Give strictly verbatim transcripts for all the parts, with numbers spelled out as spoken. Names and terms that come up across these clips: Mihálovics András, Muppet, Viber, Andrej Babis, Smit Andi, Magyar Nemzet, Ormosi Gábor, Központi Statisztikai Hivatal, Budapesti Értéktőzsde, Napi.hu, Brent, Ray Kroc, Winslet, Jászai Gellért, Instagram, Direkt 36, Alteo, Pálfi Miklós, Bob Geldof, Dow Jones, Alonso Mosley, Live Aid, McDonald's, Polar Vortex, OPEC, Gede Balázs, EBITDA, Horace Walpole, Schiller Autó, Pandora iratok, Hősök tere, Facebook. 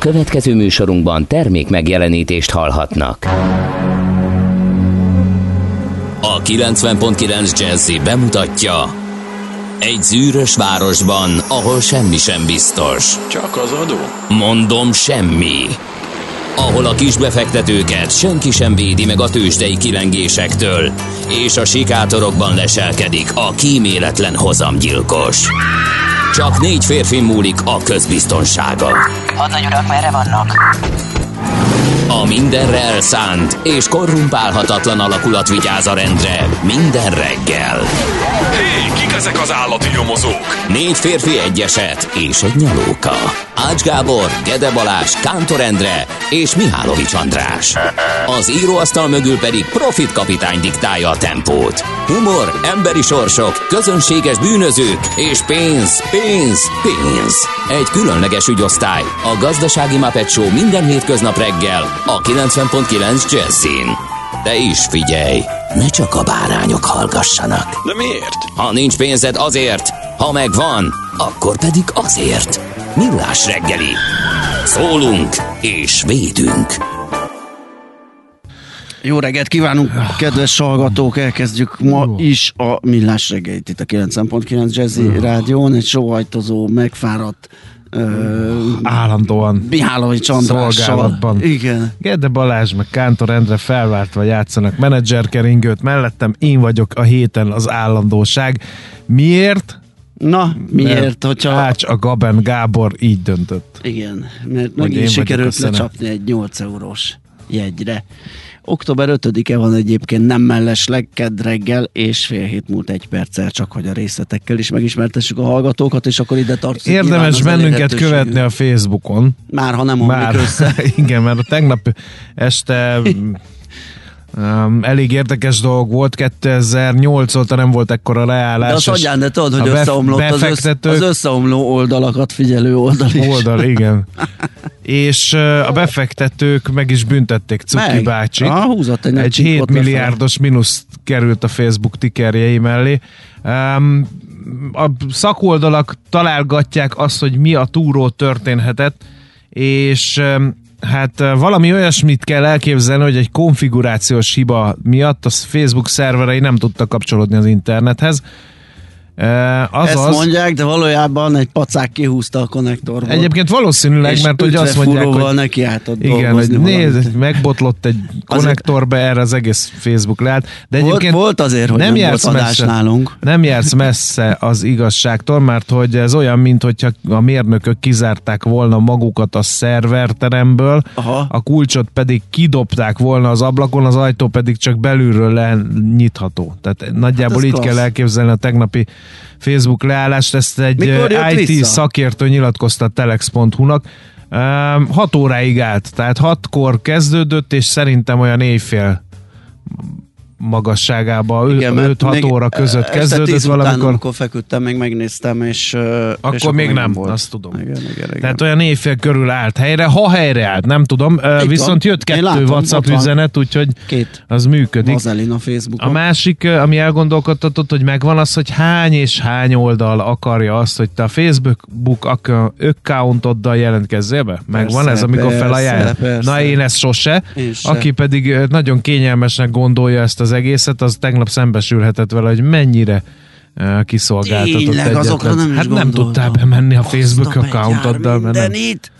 Következő műsorunkban termék megjelenítést hallhatnak. A kilencven egész kilenc Jazzy bemutatja: egy zűrös városban, ahol semmi sem biztos. Csak az adó? Mondom, semmi. Ahol a kisbefektetőket senki sem védi meg a tőzsdei kilengésektől, és a sikátorokban leselkedik a kíméletlen hozamgyilkos. Csak négy férfi múlik a közbiztonsága. Hadnagy urak, merre vannak? A mindenre elszánt és korrumpálhatatlan alakulat vigyáz a rendre minden reggel. Hé, kik ezek az állati nyomozók? Négy férfi, egy eset és egy nyalóka. Ács Gábor, Gede Balázs, Kántor Endre és Mihálovics András. Az íróasztal mögül pedig Profit kapitány diktálja a tempót. Humor, emberi sorsok, közönséges bűnözők és pénz, pénz, pénz. Egy különleges ügyosztály, a Gazdasági Muppet Show minden hétköznap reggel a kilencven egész kilenc Jazzyn. De is figyelj, ne csak a bárányok hallgassanak. De miért? Ha nincs pénzed, azért, ha megvan, akkor pedig azért. Millás reggeli. Szólunk és védünk. Jó reggelt kívánunk, kedves hallgatók! Elkezdjük ma is a Millás reggelit itt a kilencven egész kilenc Jazzy Rádión. Egy sóhajtozó, megfáradt Ö, állandóan Mihálovics Andrással. Igen. Gede Balázs meg Kántor Endre felváltva játszanak menedzserkeringőt, mellettem én vagyok a héten az állandóság. Miért? Na, miért? Mert hogyha... Ács a Gaben Gábor így döntött. Igen, mert megint sikerült lecsapni egy nyolc eurós jegyre. október ötödike van egyébként, nem mellesleg, kedd reggel, és fél hét múlt egy perccel, csak hogy a részletekkel is megismertessük a hallgatókat, és akkor ide tartozik. Érdemes bennünket követni a Facebookon. Már ha nem homlik össze. Igen, mert tegnap este um, elég érdekes dolog volt, kétezer-nyolc óta nem volt ekkora leállás. De azt adján, de tudod, hogy összeomlott befektetők... az, össz, az összeomló oldalakat figyelő oldal is. Oldal, igen. És a befektetők meg is büntették Cuki meg. Bácsik. Ah, egy, egy hét milliárdos mínusz került a Facebook tikerjei mellé. Um, a szakoldalak találgatják azt, hogy mi a túró történhetett, és um, hát valami olyasmit kell elképzelni, hogy egy konfigurációs hiba miatt a Facebook szerverei nem tudtak kapcsolódni az internethez. Azaz, ezt mondják, de valójában egy pacák kihúzta a konnektorból. Egyébként valószínűleg, mert ugye azt mondják, hogy neki igen, hogy nézd, megbotlott egy konnektorbe, erre az egész Facebook lehet. De egyébként volt, volt azért, hogy nem, nem volt adás messze, nálunk. Nem jársz messze az igazságtól, mert hogy ez olyan, mint hogyha a mérnökök kizárták volna magukat a szerverteremből, aha, a kulcsot pedig kidobták volna az ablakon, az ajtó pedig csak belülről lenyitható. Tehát nagyjából hát így klassz kell elképzelni a tegnapi Facebook leállást, ezt egy í té vissza? Szakértő nyilatkozta telex pont hu-nak. Hat óráig állt, tehát hatkor kezdődött, és szerintem olyan éjfél magasságában, öt-hat óra között kezdődött valamikor. Amikor feküdtem, még megnéztem, és... Akkor, és akkor még nem, volt. Azt tudom. Igen, igen, igen. Tehát olyan éjfél körül állt helyre, ha helyre állt, nem tudom, itt viszont van. Jött kettő látom, WhatsApp üzenet, úgyhogy két az működik. Vazelin a Facebookon. A másik, ami elgondolkodtatott, hogy megvan az, hogy hány és hány oldal akarja azt, hogy te a Facebook accountoddal jelentkezzél be? Megvan ez, amikor felajánl. Na én ezt sose. Én aki pedig nagyon kényelmesnek gondolja ezt az az egészet, az tegnap szembesülhetett vele, hogy mennyire uh, kiszolgáltatott tényleg, egyetlen. Azokra nem hát nem tudtál bemenni a Facebook accountoddal. Mindenit!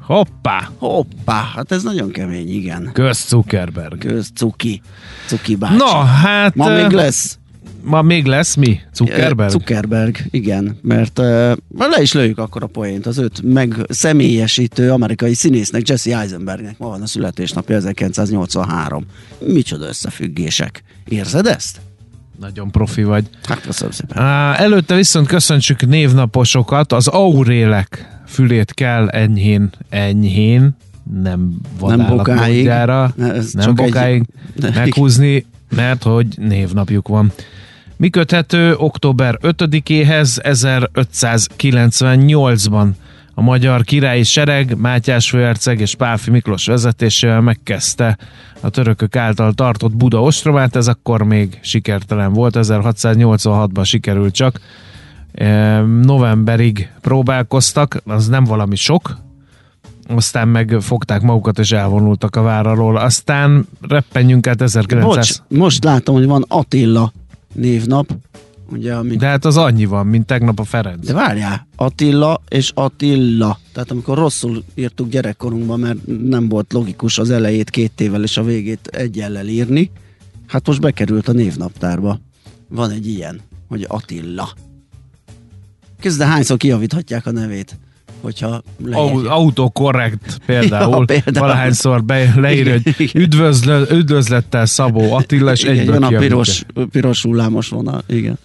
Hoppá! Hoppá! Hát ez nagyon kemény, igen. Kösz Zuckerberg. Kösz Cuki. Cuki bácsi. Na, hát... Ma még lesz. Ma még lesz mi? Zuckerberg? Zuckerberg, igen. Mert uh, le is lőjük akkor a poént. Az őt meg személyesítő amerikai színésznek, Jesse Eisenbergnek ma van a születésnapja, ezerkilencszáznyolcvanhárom. Micsoda összefüggések. Érzed ezt? Nagyon profi vagy. Hát köszönöm szépen. Uh, előtte viszont köszöntsük névnaposokat. Az aurélek fülét kell enyhén, enyhén, nem vadállak módjára, nem csak bokáig egy... meghúzni, mert hogy névnapjuk van. Mi köthető október ötödikéhez? ezerötszázkilencvennyolcban a magyar királyi sereg Mátyás főherceg és Pálfi Miklós vezetésével megkezdte a törökök által tartott Buda ostromát, ez akkor még sikertelen volt, ezerhatszáznyolcvanhatban sikerült csak. Novemberig próbálkoztak, az nem valami sok, aztán meg fogták magukat és elvonultak a vár alól. Aztán reppenjünk át ezerkilencszáz... Bocs, most látom, hogy van Attila névnap. Ugye, ami... De hát az annyi van, mint tegnap a Ferenc. De várjál, Attila és Attila. Tehát amikor rosszul írtuk gyerekkorunkban, mert nem volt logikus az elejét kéttével és a végét egyellel írni, hát most bekerült a névnaptárba. Van egy ilyen, hogy Attila. Közben hányszor kijavíthatják a nevét? Hogyha autokorrekt például, ja, például valahányszor be, leírja, hogy üdvözlő, üdvözlettel Szabó Attila, és igen, egyből kijavítja. A piros, piros hullámos vonal, igen.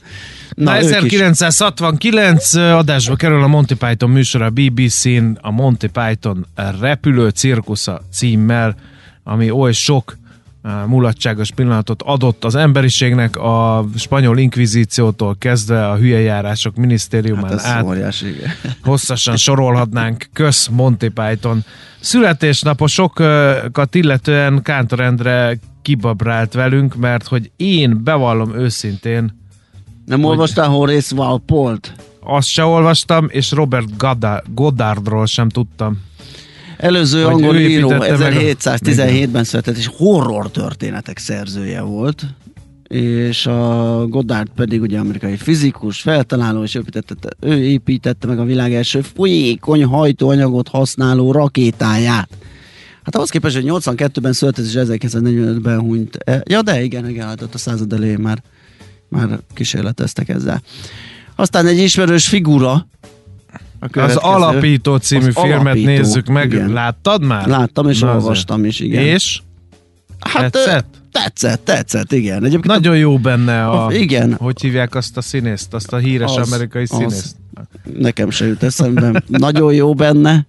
Na, Na ezerkilencszázhatvankilenc adásba kerül a Monty Python műsor a bé bé cén, a Monty Python repülőcirkusza címmel, ami oly sok mulatságos pillanatot adott az emberiségnek, a spanyol inkvizíciótól kezdve a hülyejárások minisztériumán hát át. Óriás, hosszasan sorolhatnánk. Kösz Monty Python. Születésnaposokat illetően Kántor Endre kibabrált velünk, mert hogy én bevallom őszintén... Nem olvastál Horace Walpole-t? Azt se olvastam, és Robert Goddard, Goddardról sem tudtam. Előző hogy angol író ezerhétszáztizenhétben született, és horror történetek szerzője volt, és a Goddard pedig ugye amerikai fizikus, feltaláló, és építette, ő építette meg a világ első folyékony hajtóanyagot használó rakétáját. Hát ahhoz képest, hogy nyolcvankettőben született, és ezerkilencszáznegyvenötben hunyt. Ja, de igen, igen, hát ott a század elején már, már kísérleteztek ezzel. Aztán egy ismerős figura, az Alapító című az filmet alapító, nézzük meg. Igen. Láttad már? Láttam és na, olvastam azért is, igen. És? Hát, tetszett? Tetszett, tetszett, igen. Egyébként nagyon a... jó benne a... a... Igen. Hogy hívják azt a színészt? Azt a híres az, amerikai az... színészt? Nekem se jut eszembe. Nagyon jó benne.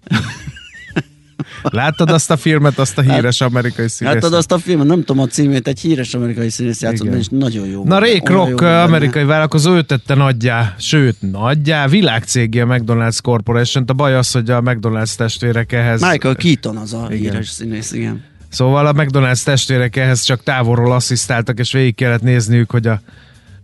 Láttad azt a filmet, azt a híres hát, amerikai színészt? Láttad azt a filmet, nem tudom a címét, egy híres amerikai színészt játszott, és nagyon jó. Na, Ray Kroc amerikai vállalkozó, ő tette nagyjá, sőt, nagyjá, világcégi a McDonald's Corporation-t. A baj az, hogy a McDonald's testvérek ehhez... Michael Keaton az a igen. híres színész, igen. Szóval a McDonald's testvérek ehhez csak távolról asszisztáltak, és végig kellett nézniük, hogy a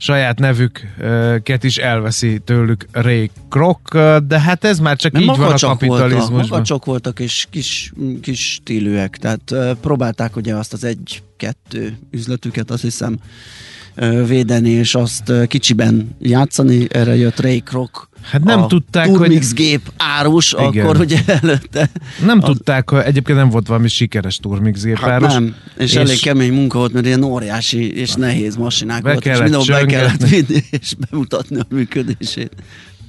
saját nevüket is elveszi tőlük Ray Kroc, de hát ez már csak nem így van a kapitalizmusban. Magacsok voltak és kis, kis stílűek, tehát próbálták ugye azt az egy-kettő üzletüket azt hiszem védeni, és azt kicsiben játszani, erre jött Ray Kroc. Hát nem a tudták, hogy... turmixgép árus, igen. Akkor ugye előtte... Nem a... tudták, hogy egyébként nem volt valami sikeres turmixgép hát árus. Nem, és, és elég kemény munka volt, mert ilyen óriási és nehéz masinák volt, és mindenhol be kellett vinni, és bemutatni a működését.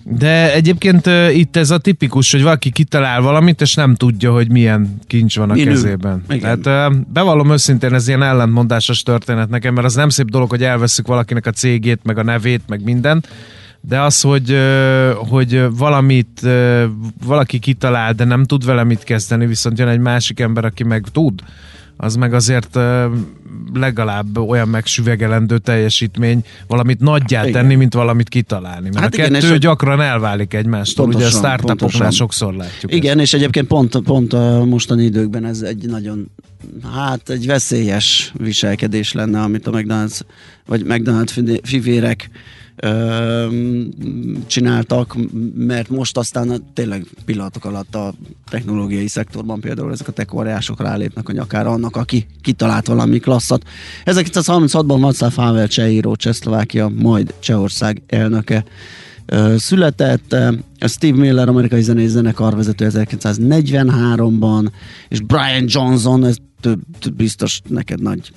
De egyébként uh, itt ez a tipikus, hogy valaki kitalál valamit, és nem tudja, hogy milyen kincs van a Minő. kezében. Igen. Tehát uh, bevallom őszintén, ez ilyen ellentmondásos történet nekem, mert az nem szép dolog, hogy elveszük valakinek a cégét, meg a nevét, meg mindent, de az, hogy, hogy valamit valaki kitalál, de nem tud vele mit kezdeni, viszont jön egy másik ember, aki meg tud, az meg azért legalább olyan megsüvegelendő teljesítmény, valamit nagyját igen. tenni, mint valamit kitalálni. Mert hát a kettő igen, gyakran elválik egymástól, pontosan, ugye a startupoknál sokszor látjuk. Igen, ezt. És egyébként pont, pont a mostani időkben ez egy nagyon, hát egy veszélyes viselkedés lenne, amit a McDonald's, vagy McDonald's fivérek csináltak, mert most aztán tényleg pillanatok alatt a technológiai szektorban például ezek a tech-óriások rálépnek, hogy akár annak, aki kitalált valami klasszat. ezerkilencszázharminchatban Václav Havel csehíró, Csehszlovákia, majd Csehország elnöke született, Steve Miller amerikai zenész zenekarvezető ezerkilencszáznegyvenháromban, és Brian Johnson, ez több, több biztos neked nagy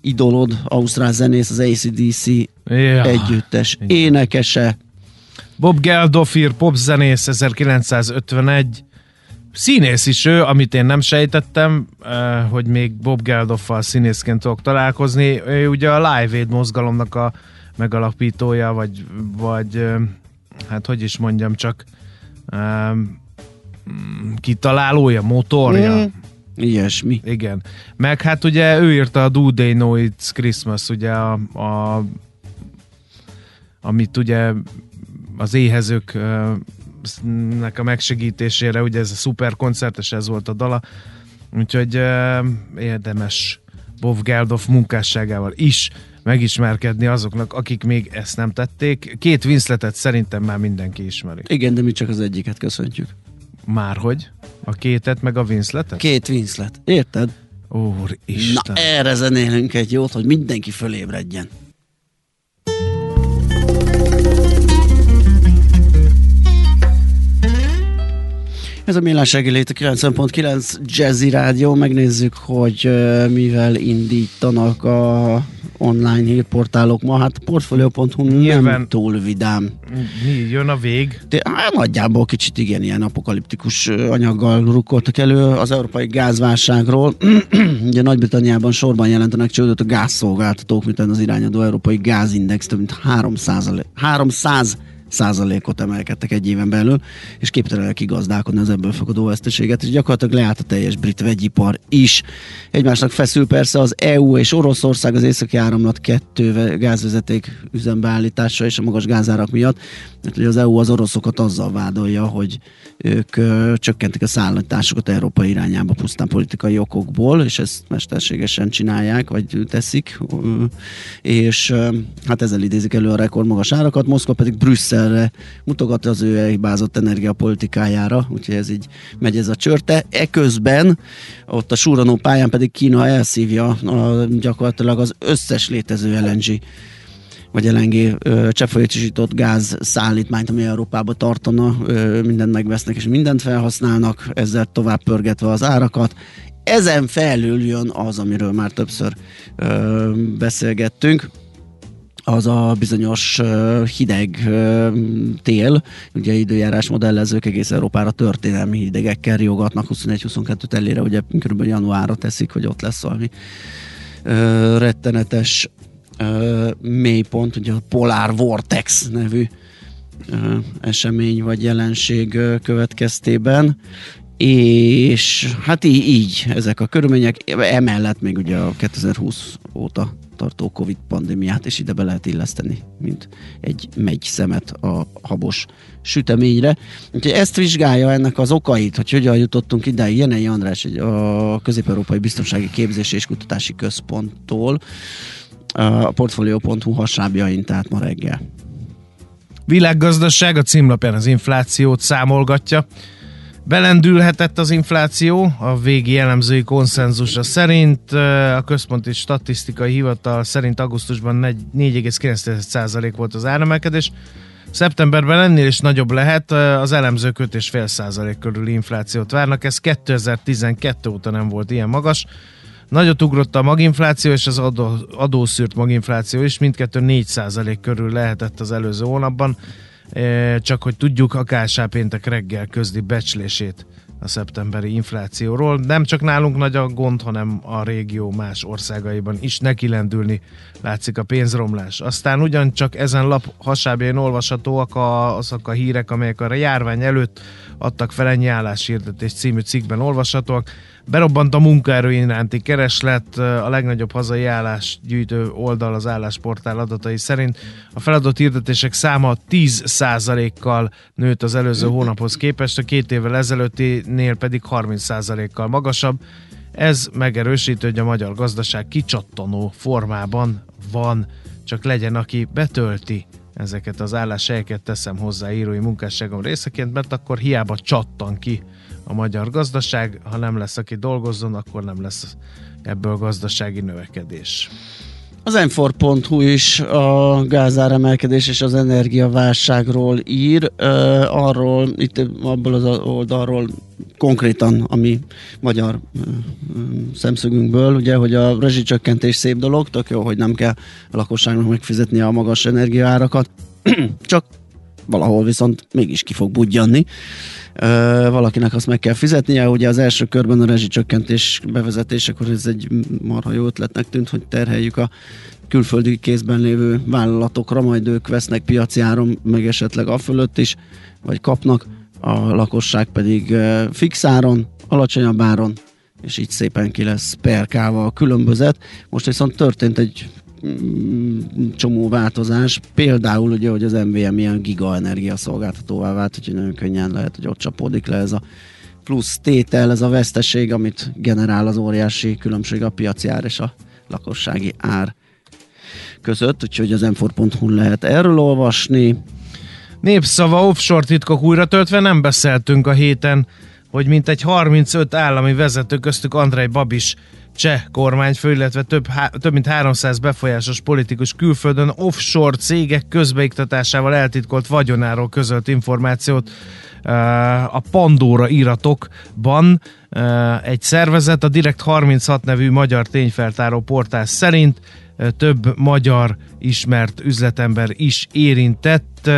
idolod, ausztrál zenész, az á cé dé cé yeah. együttes énekese. Bob Geldof ír, popzenész, ezerkilencszázötvenegy. Színész is ő, amit én nem sejtettem, hogy még Bob Geldoffal színészként tudok találkozni. Ő ugye a Live Aid mozgalomnak a megalapítója, vagy, vagy hát hogy is mondjam, csak kitalálója, motorja. Mm. Ilyesmi. Igen. Meg hát ugye ő írta a Do They Know It's Christmas, ugye a, a amit ugye az éhezőknek a megsegítésére, ugye ez a szuper koncert, és ez volt a dala. Úgyhogy érdemes Bob Geldof munkásságával is megismerkedni azoknak, akik még ezt nem tették. Két Winsletet szerintem már mindenki ismeri. Igen, de mi csak az egyiket köszöntjük. Márhogy? A kétet meg a Winsletet? Két Winslet. Érted? Úristen. Na erre zenélünk egy jót, hogy mindenki fölébredjen. Ez a Millás reggeli, itt a kilencven egész kilenc Jazzy Rádió. Megnézzük, hogy uh, mivel indítanak a online hírportálok ma. Hát Portfolio.hu nem túl vidám. Jön a vég. De, hát, nagyjából kicsit igen, ilyen apokaliptikus anyaggal rukkoltak elő az európai gázválságról. Ugye Nagy-Britanniában sorban jelentenek csődöt a gázszolgáltatók, mint az irányadó európai gázindex több mint háromszáz százalékot emelkedtek egy éven belül, és képtelenek kigazdálkodni az ebből fakadó veszteséget, és gyakorlatilag leállt a teljes brit vegyipar is. Egymásnak feszül persze az é u és Oroszország az északi áramlat kettő gázvezeték üzembeállítása és a magas gázárak miatt, mert ugye az é u az oroszokat azzal vádolja, hogy ők ö, csökkentik a szállításokat Európa irányába pusztán politikai okokból, és ezt mesterségesen csinálják, vagy teszik, ö, és ö, hát ezzel idézik elő a rekord magas árakat. Moszkva pedig Brüsszel mutogat az ő elhibázott energiapolitikájára, úgyhogy ez így megy ez a csörte. Eközben ott a súranó pályán pedig Kína elszívja a, gyakorlatilag az összes létező el en gé vagy el en gé cseppfolyósított gáz szállítmányt, ami Európába tartana, ö, mindent megvesznek és mindent felhasználnak, ezzel tovább pörgetve az árakat. Ezen felül jön az, amiről már többször ö, beszélgettünk, az a bizonyos uh, hideg uh, tél, ugye időjárás modellezők egész Európára történelmi hidegekkel riogatnak, huszonegy-huszonkettőt elére, ugye körülbelül januárra teszik, hogy ott lesz valami uh, rettenetes uh, mélypont, ugye a Polar Vortex nevű uh, esemény vagy jelenség uh, következtében, és hát így, így ezek a körülmények, emellett még ugye a kétezer-húsz óta tartó Covid pandémiát, és ide be lehet illeszteni, mint egy megy szemet a habos süteményre. Úgyhogy ezt vizsgálja ennek az okait, hogy hogyan jutottunk idáig. Jenei András a Közép-Európai Biztonsági Képzési és Kutatási Központtól a Portfolio.hu hasábjain, tehát ma reggel. Világgazdaság a címlapján az inflációt számolgatja. Belendülhetett az infláció, a végi jellemzői konszenzusa szerint. A Központi Statisztikai Hivatal szerint augusztusban négy egész kilenc százalék volt az áremelkedés. Szeptemberben ennél is nagyobb lehet, az elemzők öt egész öt százalék körüli inflációt várnak, ez kétezer-tizenkettő óta nem volt ilyen magas. Nagyot ugrott a maginfláció és az adó, adószűrt maginfláció is, mindkettő négy százalék körül lehetett az előző hónapban. Csak hogy tudjuk, a ká es há péntek reggel közli becslését a szeptemberi inflációról. Nem csak nálunk nagy a gond, hanem a régió más országaiban is nekilendülni látszik a pénzromlás. Aztán ugyancsak ezen lap hasábjain olvashatóak a, azok a hírek, amelyek a járvány előtt adtak fel, ennyi álláshirdetést című cikkben olvashatóak. Berobbant a munkaerő iránti kereslet, a legnagyobb hazai állásgyűjtő oldal az állásportál adatai szerint. A feladott hirdetések száma tíz százalékkal nőtt az előző hónaphoz képest, a két évvel ezelőttinél pedig harminc százalékkal magasabb. Ez megerősítő, hogy a magyar gazdaság kicsattanó formában van, csak legyen, aki betölti ezeket az álláshelyeket, teszem hozzá írói munkásságom részeként, mert akkor hiába csattan ki a magyar gazdaság, ha nem lesz, aki dolgozzon, akkor nem lesz ebből gazdasági növekedés. Az em négy pont hu is a gázáremelkedés és az energiaválságról ír, arról, itt abból az oldalról konkrétan, ami magyar szemszögünkből, ugye, hogy a rezsicsökkentés szép dolog, tök jó, hogy nem kell a lakosságnak megfizetnie a magas energiaárakat, csak valahol viszont mégis ki fog budjanni. Ö, valakinek azt meg kell fizetnie. Ugye az első körben a rezsicsökkentés bevezetésekor ez egy marha jó ötletnek tűnt, hogy terheljük a külföldi kézben lévő vállalatokra, majd ők vesznek piaci áron, meg esetleg a fölött is, vagy kapnak, a lakosság pedig fix áron, alacsonyabb áron, és így szépen ki lesz perkálva a különbözet. Most viszont történt egy csomó változás, például ugye, hogy az em vé em ilyen giga energia szolgáltatóvá vált, úgyhogy nagyon könnyen lehet, hogy ott csapódik le ez a plusz tétel, ez a veszteség, amit generál az óriási különbség a piaci ár és a lakossági ár között, úgyhogy az em négy pont hu lehet erről olvasni. Népszava, offshore titkok újra töltve, nem beszéltünk a héten, hogy mintegy harmincöt állami vezető, köztük Andrej Babis cseh kormányfő, illetve több, há- több mint háromszáz befolyásos politikus külföldön offshore cégek közbeiktatásával eltitkolt vagyonáról közölt információt a Pandora iratokban egy szervezet. A Direkt harminchat nevű magyar tényfeltáró portál szerint több magyar ismert üzletember is érintett,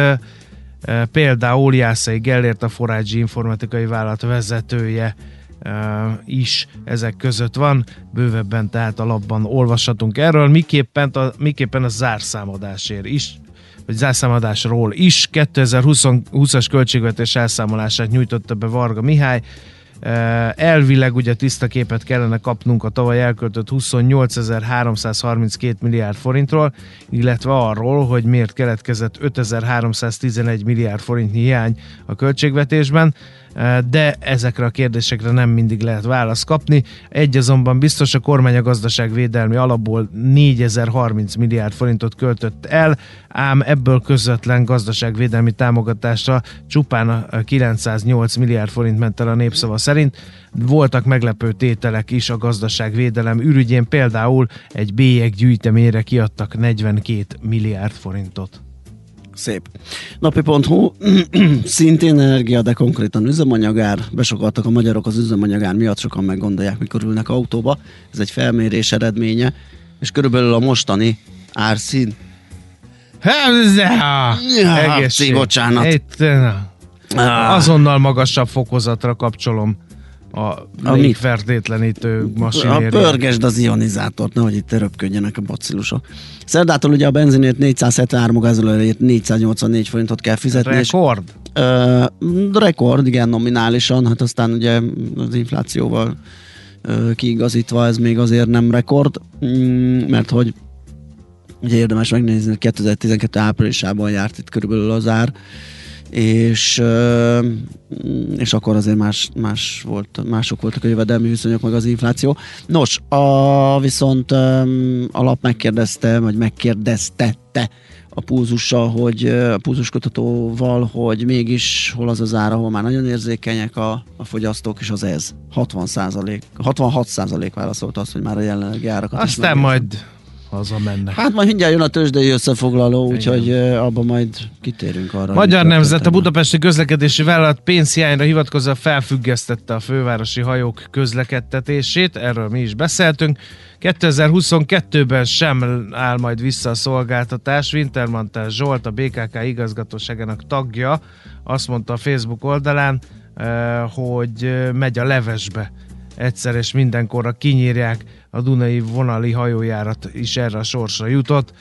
például Jászai Gellért, a four i gé informatikai vállalat vezetője is ezek között van. Bővebben tehát a lapban olvashatunk erről, miképpen a, miképpen a zárszámadásért is, vagy zárszámadásról is. kétezer-húszas költségvetés elszámolását nyújtotta be Varga Mihály. Elvileg ugye tiszta képet kellene kapnunk a tavaly elköltött huszonnyolcezer-háromszázharminckét milliárd forintról, illetve arról, hogy miért keletkezett ötezer-háromszáztizenegy milliárd forintnyi hiány a költségvetésben, de ezekre a kérdésekre nem mindig lehet választ kapni. Egy azonban biztos, a kormány a gazdaságvédelmi alapból négyezer-harminc milliárd forintot költött el, ám ebből közvetlen gazdaságvédelmi támogatásra csupán kilencszáznyolc milliárd forint ment el a Népszava szerint. Voltak meglepő tételek is a gazdaságvédelem ürügyén, például egy bélyeg gyűjteményre kiadtak negyvenkét milliárd forintot. Szép. Napi.hu szintén energia, de konkrétan üzemanyagár. Besokadtak a magyarok az üzemanyagár miatt, sokan meggondolják, mikor ülnek autóba. Ez egy felmérés eredménye, és körülbelül a mostani árszín. Egészség. Bocsánat. Itt, azonnal magasabb fokozatra kapcsolom a légfertőtlenítő masinériát. Pörgesd az ionizátort, nehogy itt röpködjenek a bacillusok. Szerdától ugye a benzinért négyszázhetvenhárom, a gázolajért négyszáznyolcvannégy forintot kell fizetni. Rekord? És, ö, rekord, igen, nominálisan. Hát aztán ugye az inflációval ö, kiigazítva ez még azért nem rekord, mert hogy ugye érdemes megnézni, hogy kétezer-tizenkettő áprilisában járt itt körülbelül az ár, és, és akkor azért más, más volt, mások voltak a jövedelmi viszonyok, meg az infláció. Nos, a, viszont a lap megkérdezte, vagy megkérdeztette a pulzussal, hogy a pulzuskutatóval, hogy mégis hol az az ára, ahol már nagyon érzékenyek a, a fogyasztók, és az ez. hatvan százalék, hatvanhat százalék válaszolta azt, hogy már a jelenlegi árakat. Aztán majd hazamennek. Hát majd mindjárt jön a tőzsdei összefoglaló, úgyhogy abban majd kitérünk arra. Magyar Nemzet, a budapesti közlekedési vállalat pénzhiányra hivatkozva felfüggesztette a fővárosi hajók közlekedtetését, erről mi is beszéltünk. kétezer-huszonkettőben sem áll majd vissza a szolgáltatás. Wintermantel Zsolt, a bé ká ká igazgatóságának tagja azt mondta a Facebook oldalán, hogy megy a levesbe. Egyszer és mindenkorra kinyírják. A Dunai vonali hajójárat is erre a sorsra jutott.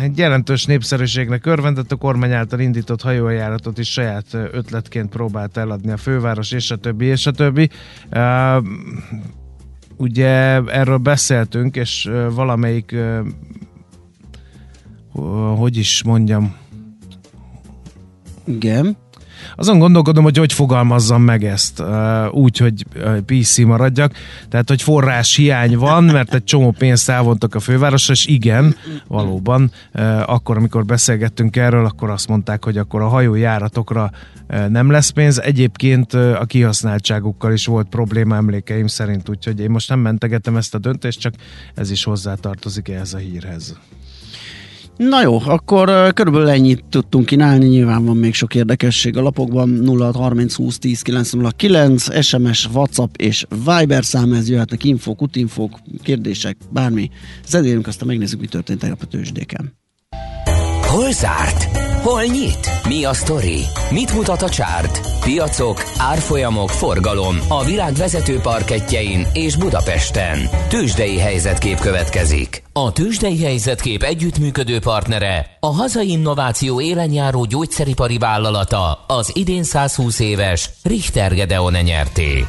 Egy jelentős népszerűségnek örvendett, a kormány által indított hajójáratot is saját ötletként próbált eladni a főváros, és a többi, és a többi. Ugye erről beszéltünk, és valamelyik, hogy is mondjam... Igen... Azon gondolkodom, hogy hogy fogalmazzam meg ezt, úgy, hogy pé cé maradjak, tehát, hogy forrás hiány van, mert egy csomó pénzt elvontak a fővárosra, és igen, valóban, akkor, amikor beszélgettünk erről, akkor azt mondták, hogy akkor a hajójáratokra nem lesz pénz. Egyébként a kihasználtságukkal is volt probléma emlékeim szerint, úgyhogy én most nem mentegetem ezt a döntést, csak ez is hozzátartozik ehhez a hírhez. Na jó, akkor körülbelül ennyit tudtunk kínálni, nyilván van még sok érdekesség a lapokban. Nulla harminc húsz tíz kilenc nulla kilenc, es em es, WhatsApp és Viber szám, ez jöhetnek infók, utinfók, kérdések, bármi. Szedélünk, aztán megnézzük, mi történt tegnap a tőzsdéken. Hol zárt? Hol nyit? Mi a sztori? Mit mutat a csárt? Piacok, árfolyamok, forgalom a világ vezető parkettjein és Budapesten. Tőzsdei helyzetkép következik. A Tőzsdei helyzetkép együttműködő partnere, a hazai innováció élenjáró gyógyszeripari vállalata, az idén százhúsz éves Richter Gedeon nyerté.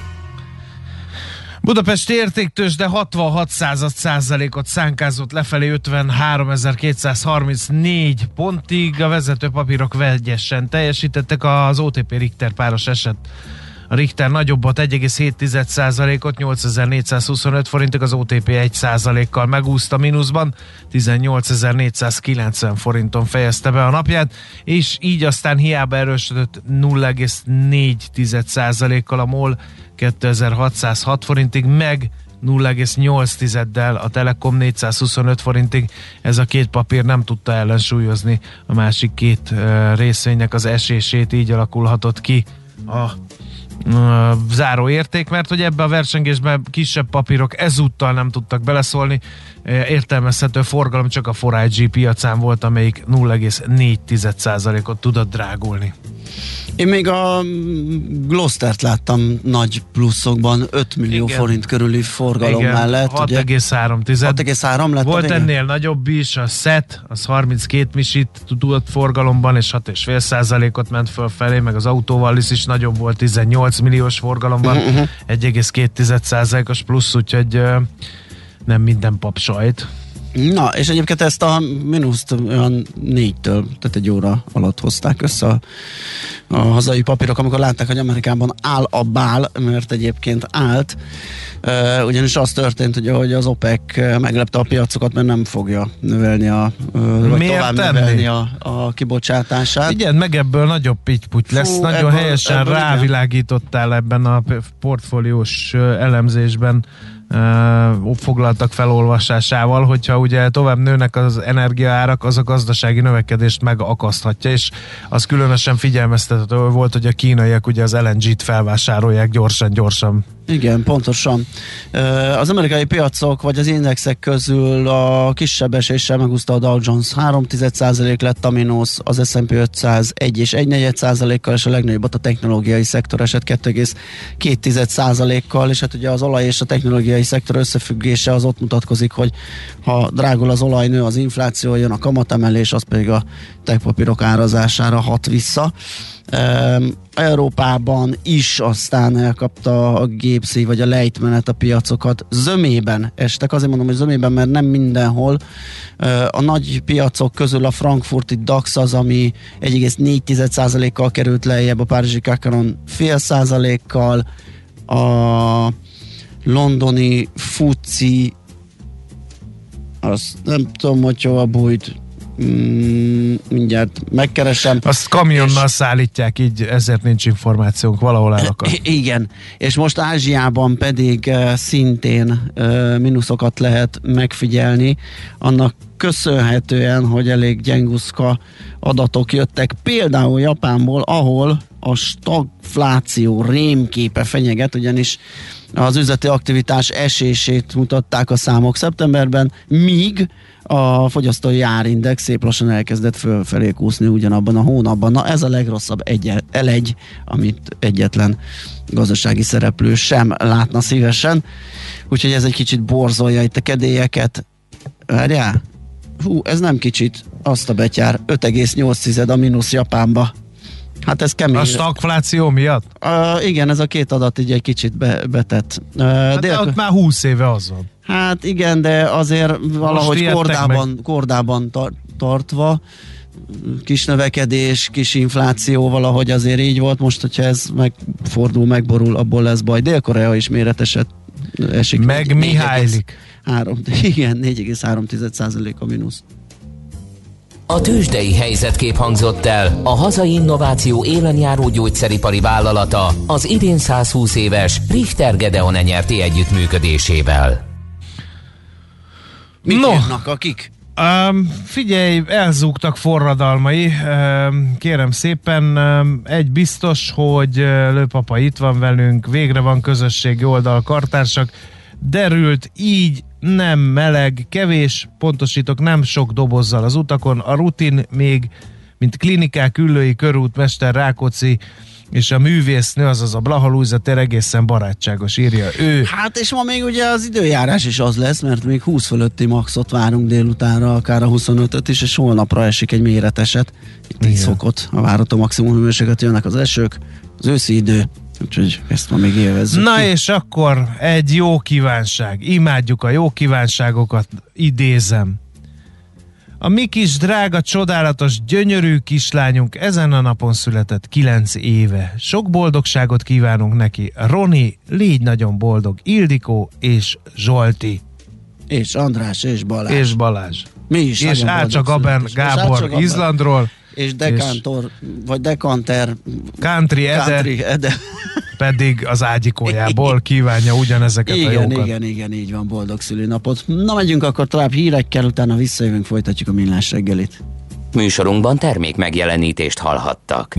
Budapesti értéktőzsde hatvanhat század százalékot szánkázott lefelé ötvenháromezer-kétszázharmincnégy pontig. A vezető papírok vegyesen teljesítettek, az o té pé Richter páros eset A Richter nagyobbat egy egész hét százalékot nyolcezer-négyszázhuszonöt forintig, az o té pé egy százalékkal megúszta mínuszban, tizennyolcezer-négyszázkilencven forinton fejezte be a napját, és így aztán hiába erősödött nulla egész négy százalékkal a MOL kétezer-hatszázhat forintig, meg nulla egész nyolc tizeddel a Telekom négyszázhuszonöt forintig. Ez a két papír nem tudta ellensúlyozni a másik két uh, részvénynek az esését, így alakulhatott ki a uh, záróérték, mert hogy ebbe a versengésben kisebb papírok ezúttal nem tudtak beleszólni. Értelmezhető forgalom csak a négy i gé piacán volt, amelyik nulla egész négy százalékot tudott drágulni. Én még a Glostert láttam nagy pluszokban, öt millió igen. forint körüli forgalom igen. mellett. hat egész három lett. Volt ennél igen? nagyobb is, a SZET, az harminckét misit tudott forgalomban, és hat egész öt százalékot ment fölfelé, meg az AutoWallis is nagyobb volt, tizennyolc milliós forgalomban, uh-huh. egy egész két százalékos plusz, úgyhogy nem minden pap sajt. Na, és egyébként ezt a mínuszt olyan négytől, tehát egy óra alatt hozták össze a, a hazai papírok, amikor látták, hogy Amerikában áll a bál, mert egyébként állt, uh, ugyanis az történt, hogy, hogy az OPEC meglepte a piacokat, mert nem fogja növelni a, uh, vagy miért tovább tenni? növelni a, a kibocsátását. Igen, meg ebből nagyobb pitty-putty lesz. Fú, nagyon ebből, helyesen ebből rávilágítottál ebben a portfóliós elemzésben, Uh, foglaltak felolvasásával, hogyha ugye tovább nőnek az energiaárak, az a gazdasági növekedést megakaszthatja, és az különösen figyelmeztető volt, hogy a kínaiak ugye az el en gét felvásárolják gyorsan-gyorsan. Igen, pontosan. Az amerikai piacok, vagy az indexek közül a kisebb eséssel megúszta a Dow Jones, három egész egy százalék lett a mínusz, az es and pé ötszáz egy egész egy százalékkal, és a legnagyobb a technológiai szektor esett kettő egész két százalékkal, és hát ugye az olaj és a technológiai szektor összefüggése az ott mutatkozik, hogy ha drágul az olaj, nő az infláció, jön a kamatemelés, az pedig a techpapírok árazására hat vissza. Um, Európában is aztán elkapta a gépszív vagy a lejtmenet a piacokat, zömében estek, azért mondom, hogy zömében, mert nem mindenhol. Uh, a nagy piacok közül a frankfurti DAX az, ami egy egész négy százalékkal került lejjebb, a párizsi kákáron fél százalékkal, a londoni fuci azt nem tudom, hogy hova bújt. Mm, mindjárt megkeresem. Azt kamionnal és szállítják, így ezért nincs információnk, valahol elakad. Igen, és most Ázsiában pedig uh, szintén uh, mínuszokat lehet megfigyelni, annak köszönhetően, hogy elég gyenguszka adatok jöttek, például Japánból, ahol a stagfláció rémképe fenyeget, ugyanis az üzleti aktivitás esését mutatták a számok szeptemberben, míg a fogyasztói árindex szép lassan elkezdett fölfelé kúszni ugyanabban a hónapban. Na ez a legrosszabb elegy, amit egyetlen gazdasági szereplő sem látna szívesen. Úgyhogy ez egy kicsit borzolja itt a kedélyeket. Várjál? Hú, ez nem kicsit, azt a betyár, öt egész nyolc a mínusz Japánba. Hát ez kemény. A stagfláció miatt? Uh, igen, ez a két adat így egy kicsit be, betett. Uh, hát dél... de ott már húsz éve az van. Hát igen, de azért valahogy kordában, kordában tar- tartva, kis növekedés, kis infláció, valahogy azért így volt. Most, hogyha ez megfordul, megborul, abból lesz baj. Dél-Korea is méreteset esik. Meg Mihálylik. Igen, négy egész három százalék a mínusz. A tőzsdei helyzetkép hangzott el a hazai innováció élenjáró gyógyszeripari vállalata az idén százhúsz éves Richter Gedeon en er té együttműködésével. Mit no. írnak akik? Um, figyelj, elzúgtak forradalmai, um, kérem szépen, um, egy biztos, hogy uh, Lőpapa itt van velünk, végre van közösségi oldal, kartársak, derült, így nem meleg, kevés, pontosítok, nem sok dobozzal az utakon, a rutin még, mint klinikák, Üllői körút, Mester Rákóczi, és a művésznő, azaz a Blahalújza tér egészen barátságos, írja ő. Hát és ma még ugye az időjárás is az lesz, mert még húsz fölötti maxot várunk délutánra, akár a huszonötöt is, és holnapra esik egy méreteset. Itt így szokott a várható maximum hőmérséklet, jönnek az esők, az őszi idő, úgyhogy ezt ma még élvezzük. Na és akkor egy jó kívánság. Imádjuk a jó kívánságokat, idézem. A mi kis, drága, csodálatos, gyönyörű kislányunk ezen a napon született kilenc éve. Sok boldogságot kívánunk neki. Roni, légy nagyon boldog, Ildikó és Zsolti. És András és Balázs. És Balázs. Mi is és Ácsa Gaben, Gábor és Izlandról. És Dekantor, és vagy Dekanter. Country Ede. Country Ede. Pedig az ágyikójából kívánja ugyanezeket igen, a jókat. Igen, igen, így van, boldog szülinapot. Na, megyünk akkor tovább hírekkel, utána visszajövünk, folytatjuk a Millás reggelit. Műsorunkban termék megjelenítést hallhattak.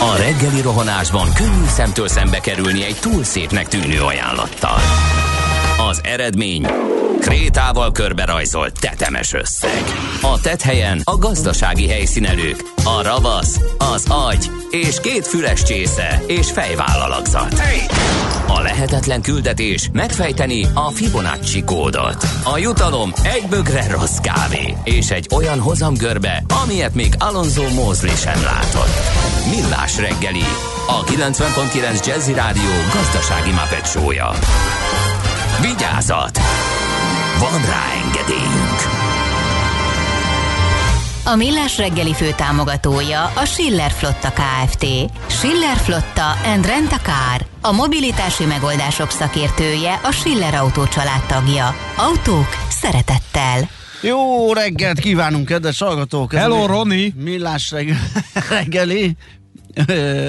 A reggeli rohanásban könnyű szemtől szembe kerülni egy túl szépnek tűnő ajánlattal. Az eredmény... krétával körberajzolt tetemes összeg. A tetthelyen a gazdasági helyszínelők, a ravasz, az agy és két füles csésze és fejvállalakzat. A lehetetlen küldetés megfejteni a Fibonacci kódot. A jutalom egy bögre rossz kávé és egy olyan hozamgörbe, amilyet még Alonso Mosley sem látott. Millás reggeli, a kilencven egész kilenc Jazzy Rádió gazdasági Muppet show-ja. Vigyázat! Van rá engedélyünk! A Millás reggeli főtámogatója a Schiller Flotta Kft. Schiller Flotta and Rent a Car. A mobilitási megoldások szakértője a Schiller Autó család tagja. Autók szeretettel. Jó reggelt kívánunk, kedves hallgatók! Hello, Roni! Millás reggeli...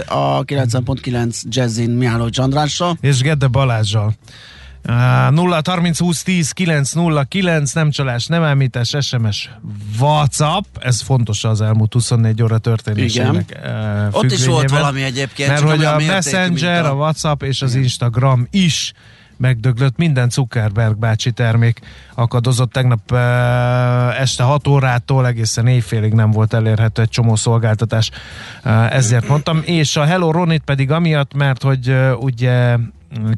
a kilenc egész kilenc Jazzin Mihálovics Andrással. És Gede Balázssal. nulla harminc húsz tíz kilenc nulla kilenc, nem csalás, nem említés, es em es, WhatsApp, ez fontos az elmúlt huszonnégy óra történésének függvényében. Ott is volt valami egyébként. Mert hogy a, a Messenger, a... a WhatsApp és az igen. Instagram is megdöglött, minden Zuckerberg bácsi termék akadozott. Tegnap este hat órától egészen éjfélig nem volt elérhető egy csomó szolgáltatás, ezért mondtam. És a Hello Ronit pedig amiatt, mert hogy ugye...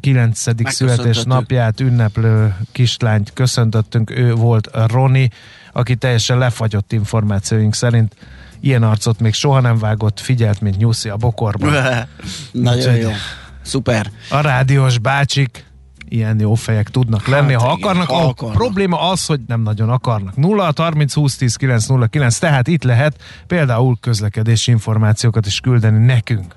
kilencedik születésnapját ünneplő kislányt köszöntöttünk, ő volt Roni, aki teljesen lefagyott információink szerint. Ilyen arcot még soha nem vágott, figyelt, mint nyuszi a bokorban. Nagyon jó, szuper. A rádiós bácsik ilyen jó fejek tudnak lenni, hát ha igen, akarnak. Ha akarnak. A probléma az, hogy nem nagyon akarnak. nulla harminc húsz tíz kilenc nulla kilenc, tehát itt lehet például közlekedési információkat is küldeni nekünk.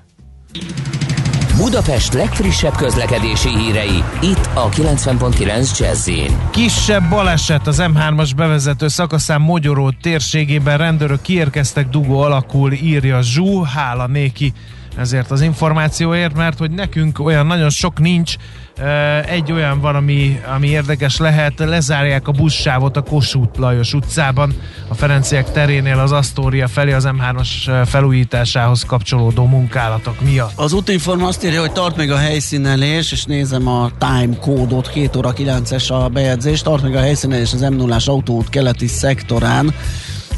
Budapest legfrissebb közlekedési hírei, itt a kilencven egész kilenc Jazz-in. Kisebb baleset az em hármas bevezető szakaszán Mogyoró térségében, rendőrök kiérkeztek, dugó alakul, írja Zsú, hála néki ezért az információért, mert hogy nekünk olyan nagyon sok nincs, egy olyan van, ami, ami érdekes lehet, lezárják a buszsávot a Kossuth-Lajos utcában, a Ferenciek terénél az Asztória felé az em hármas felújításához kapcsolódó munkálatok miatt. Az útinforma azt írja, hogy tart meg a helyszínelés, és nézem a time kódot, két óra kilences a bejegyzés, tart meg a helyszínelés az em nullás autóút keleti szektorán,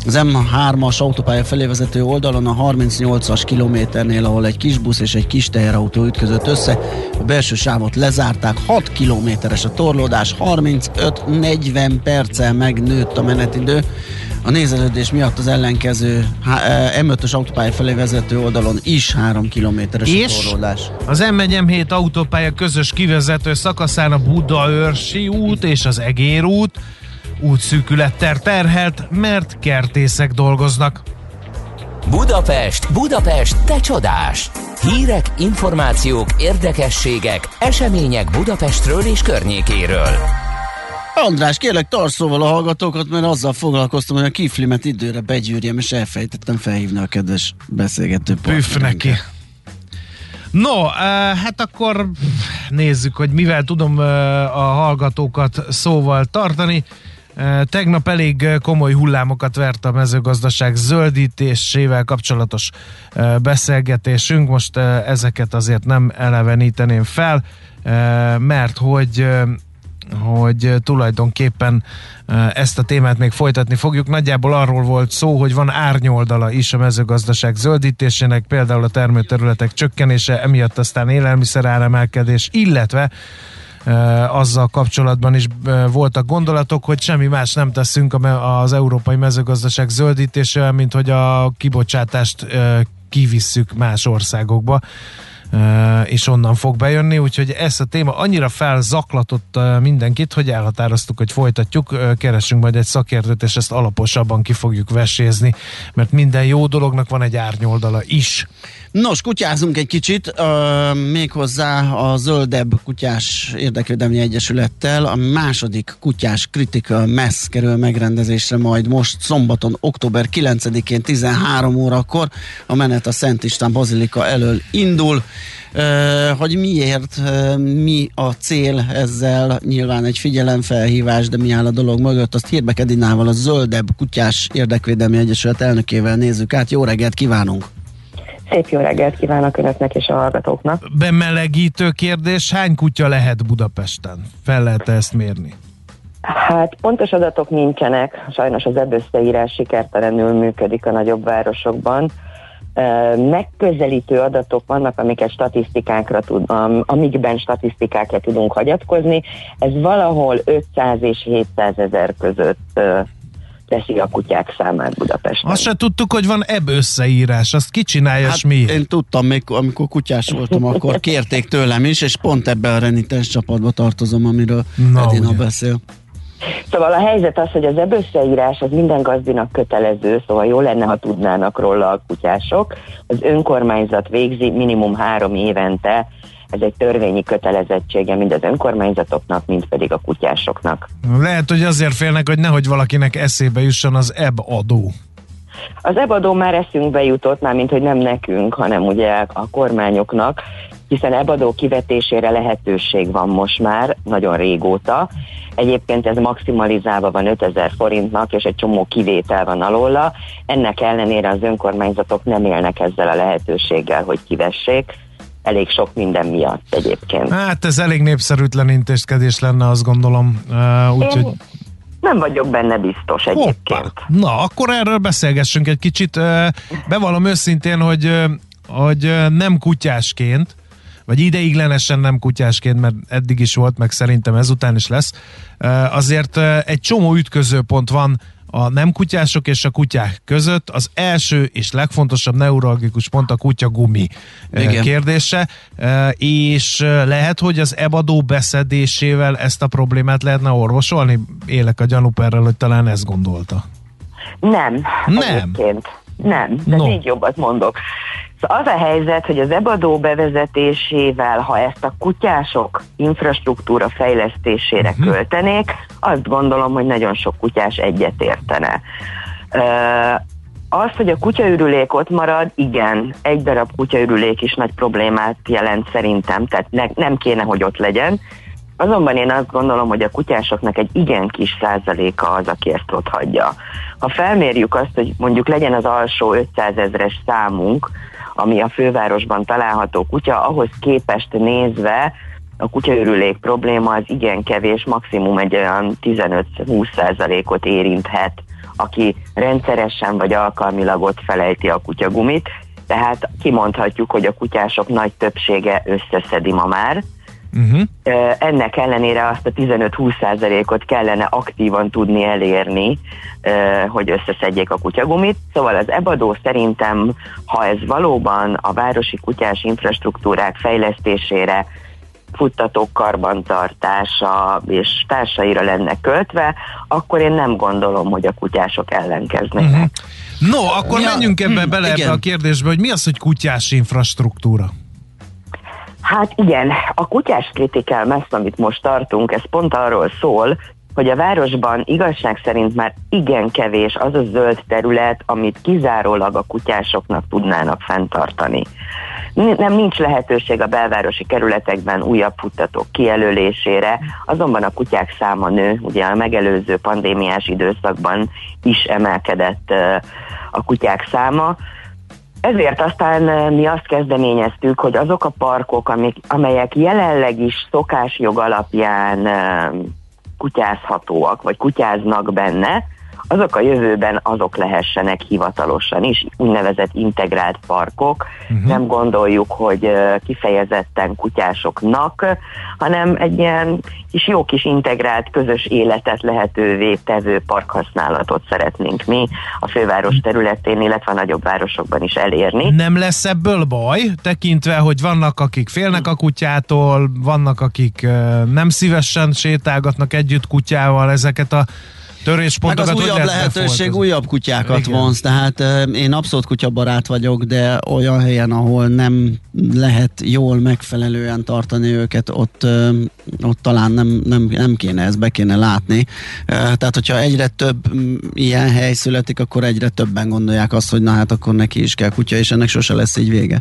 az em hármas autópálya felé vezető oldalon a harmincnyolcas kilométernél, ahol egy kis busz és egy kis teherautó ütközött össze. A belső sávot lezárták, hat kilométeres a torlódás, harmincöt negyven perccel megnőtt a menetidő. A nézelődés miatt az ellenkező em ötös autópálya felé vezető oldalon is három kilométeres a torlódás. Az em egy em hét autópálya közös kivezető szakaszán a Budaörsi út és az Egér út útszűkülettel terhelt, mert kertészek dolgoznak. Budapest, Budapest, te csodás! Hírek, információk, érdekességek, események Budapestről és környékéről. András, kérlek, tarts szóval a hallgatókat, mert azzal foglalkoztam, hogy a kiflimet időre begyűrjem, és elfejtettem felhívni a kedves beszélgető partnerünket. Püff neki! No, hát akkor nézzük, hogy mivel tudom a hallgatókat szóval tartani. Tegnap elég komoly hullámokat vert a mezőgazdaság zöldítésével kapcsolatos beszélgetésünk. Most ezeket azért nem eleveníteném fel, mert hogy, hogy tulajdonképpen ezt a témát még folytatni fogjuk. Nagyjából arról volt szó, hogy van árnyoldala is a mezőgazdaság zöldítésének, például a termőterületek csökkenése, emiatt aztán élelmiszeráremelkedés, illetve azzal kapcsolatban is voltak gondolatok, hogy semmi más nem teszünk az európai mezőgazdaság zöldítésével, mint hogy a kibocsátást kivisszük más országokba. és onnan fog bejönni, úgyhogy ez a téma annyira felzaklatott mindenkit, hogy elhatároztuk, hogy folytatjuk, keresünk majd egy szakértőt, és ezt alaposabban ki fogjuk vesézni, mert minden jó dolognak van egy árnyoldala is. Nos, kutyázunk egy kicsit, méghozzá a Zöldebb Kutyás Érdekvédelmi Egyesülettel. A második kutyás kritika messz kerül megrendezésre majd most szombaton, október kilencedikén tizenhárom órakor. A menet a Szent István Bazilika elől indul. Hogy miért, mi a cél ezzel, nyilván egy figyelemfelhívás, de mi áll a dolog mögött, azt Hírbe Kedinával, a Zöldebb Kutyás Érdekvédelmi Egyesület elnökével nézzük át. Jó reggelt kívánunk! Szép jó reggelt kívánok önöknek és a hallgatóknak! Bemelegítő kérdés, hány kutya lehet Budapesten? Fel lehet ezt mérni? Hát pontos adatok nincsenek, sajnos az eböszeírás sikertelenül működik a nagyobb városokban. Megközelítő adatok vannak, amiket statisztikákra tud, amikben statisztikákra tudunk hagyatkozni. Ez valahol ötszáz és hétszáz ezer között teszi a kutyák számát Budapesten. Azt se tudtuk, hogy van ebb összeírás, azt kicsinálja, hát, mi? Én tudtam, még, amikor kutyás voltam, akkor kérték tőlem is, és pont ebben a renitens csapatba tartozom, amiről Edina beszél. Szóval a helyzet az, hogy az ebb összeírás az minden gazdinak kötelező, szóval jó lenne, ha tudnának róla a kutyások. Az önkormányzat végzi minimum három évente, ez egy törvényi kötelezettsége mind az önkormányzatoknak, mind pedig a kutyásoknak. Lehet, hogy azért félnek, hogy nehogy valakinek eszébe jusson az e bé adó. Az e bé adó már eszünkbe jutott, mármint hogy nem nekünk, hanem ugye a kormányoknak, hiszen e bé adó kivetésére lehetőség van most már, nagyon régóta. Egyébként ez maximalizálva van ötezer forintnak, és egy csomó kivétel van alóla. Ennek ellenére az önkormányzatok nem élnek ezzel a lehetőséggel, hogy kivessék. Elég sok minden miatt egyébként. Hát ez elég népszerűtlen intézkedés lenne, azt gondolom. Uh, úgy, hogy... Nem vagyok benne biztos egyébként. Hoppá. Na, akkor erről beszélgessünk egy kicsit. Uh, bevallom őszintén, hogy, uh, hogy uh, nem kutyásként, vagy ideiglenesen nem kutyásként, mert eddig is volt, meg szerintem ezután is lesz, uh, azért uh, egy csomó ütközőpont van a nem kutyások és a kutyák között. Az első és legfontosabb neuralgikus pont a kutyagumi Igen. kérdése, és lehet, hogy az e bé adó beszedésével ezt a problémát lehetne orvosolni? Élek a gyanúperrel, hogy talán ezt gondolta. Nem. Nem. Nem, de no. Még jobbat mondok. Szóval az a helyzet, hogy az e bé adó bevezetésével, ha ezt a kutyások infrastruktúra fejlesztésére uh-huh. költenék, azt gondolom, hogy nagyon sok kutyás egyetértene. Uh, az, hogy a kutyaürülék ott marad, igen, egy darab kutyaürülék is nagy problémát jelent szerintem, tehát ne, nem kéne, hogy ott legyen. Azonban én azt gondolom, hogy a kutyásoknak egy igen kis százaléka az, aki ezt ott hagyja. Ha felmérjük azt, hogy mondjuk legyen az alsó ötszázezres számunk, ami a fővárosban található kutya, ahhoz képest nézve a kutyaürülék probléma az igen kevés, maximum egy olyan tizenöt-húsz százalékot érinthet, aki rendszeresen vagy alkalmilag ott felejti a kutyagumit, tehát kimondhatjuk, hogy a kutyások nagy többsége összeszedi ma már. Uh-huh. Ennek ellenére azt a tizenöt-húsz százalékot kellene aktívan tudni elérni, hogy összeszedjék a kutyagumit. Szóval az e bé adó szerintem, ha ez valóban a városi kutyás infrastruktúrák fejlesztésére, futtatók karbantartása és társaira lenne költve, akkor én nem gondolom, hogy a kutyások ellenkeznek. Uh-huh. No, akkor ja, menjünk ebbe m- bele igen. ebbe a kérdésbe, hogy mi az, hogy kutyás infrastruktúra? Hát igen, a kutyás kritikám, ezt, amit most tartunk, ez pont arról szól, hogy a városban igazság szerint már igen kevés az a zöld terület, amit kizárólag a kutyásoknak tudnának fenntartani. Nem nincs lehetőség a belvárosi kerületekben újabb futtatók kijelölésére, azonban a kutyák száma nő, ugye a megelőző pandémiás időszakban is emelkedett a kutyák száma. Ezért aztán mi azt kezdeményeztük, hogy azok a parkok, amik, amelyek jelenleg is szokásjog alapján kutyázhatóak, vagy kutyáznak benne, azok a jövőben azok lehessenek hivatalosan is, úgynevezett integrált parkok. Uh-huh. Nem gondoljuk, hogy kifejezetten kutyásoknak, hanem egy ilyen kis jó kis integrált, közös életet lehetővé tevő parkhasználatot szeretnénk mi a főváros területén, illetve a nagyobb városokban is elérni. Nem lesz ebből baj, tekintve, hogy vannak, akik félnek a kutyától, vannak, akik nem szívesen sétálgatnak együtt kutyával, ezeket a meg az újabb lehetőség, újabb kutyákat vonz, tehát én abszolút kutyabarát vagyok, de olyan helyen, ahol nem lehet jól megfelelően tartani őket, ott, ott talán nem, nem, nem kéne, ezt be kéne látni. Tehát, hogyha egyre több ilyen hely születik, akkor egyre többen gondolják azt, hogy na hát akkor neki is kell kutya, és ennek sose lesz így vége.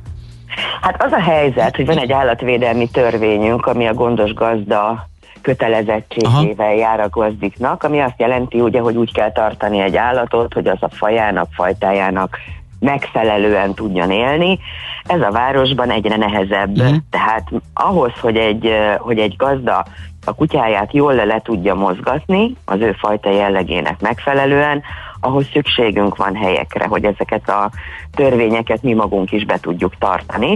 Hát az a helyzet, hogy van egy állatvédelmi törvényünk, ami a gondos gazda kötelezettségével Aha. jár a gazdiknak, ami azt jelenti, ugye, hogy úgy kell tartani egy állatot, hogy az a fajának, fajtájának megfelelően tudjon élni. Ez a városban egyre nehezebb. Uh-huh. Tehát ahhoz, hogy egy, hogy egy gazda a kutyáját jól le, le tudja mozgatni, az ő fajta jellegének megfelelően, ahhoz szükségünk van helyekre, hogy ezeket a törvényeket mi magunk is be tudjuk tartani.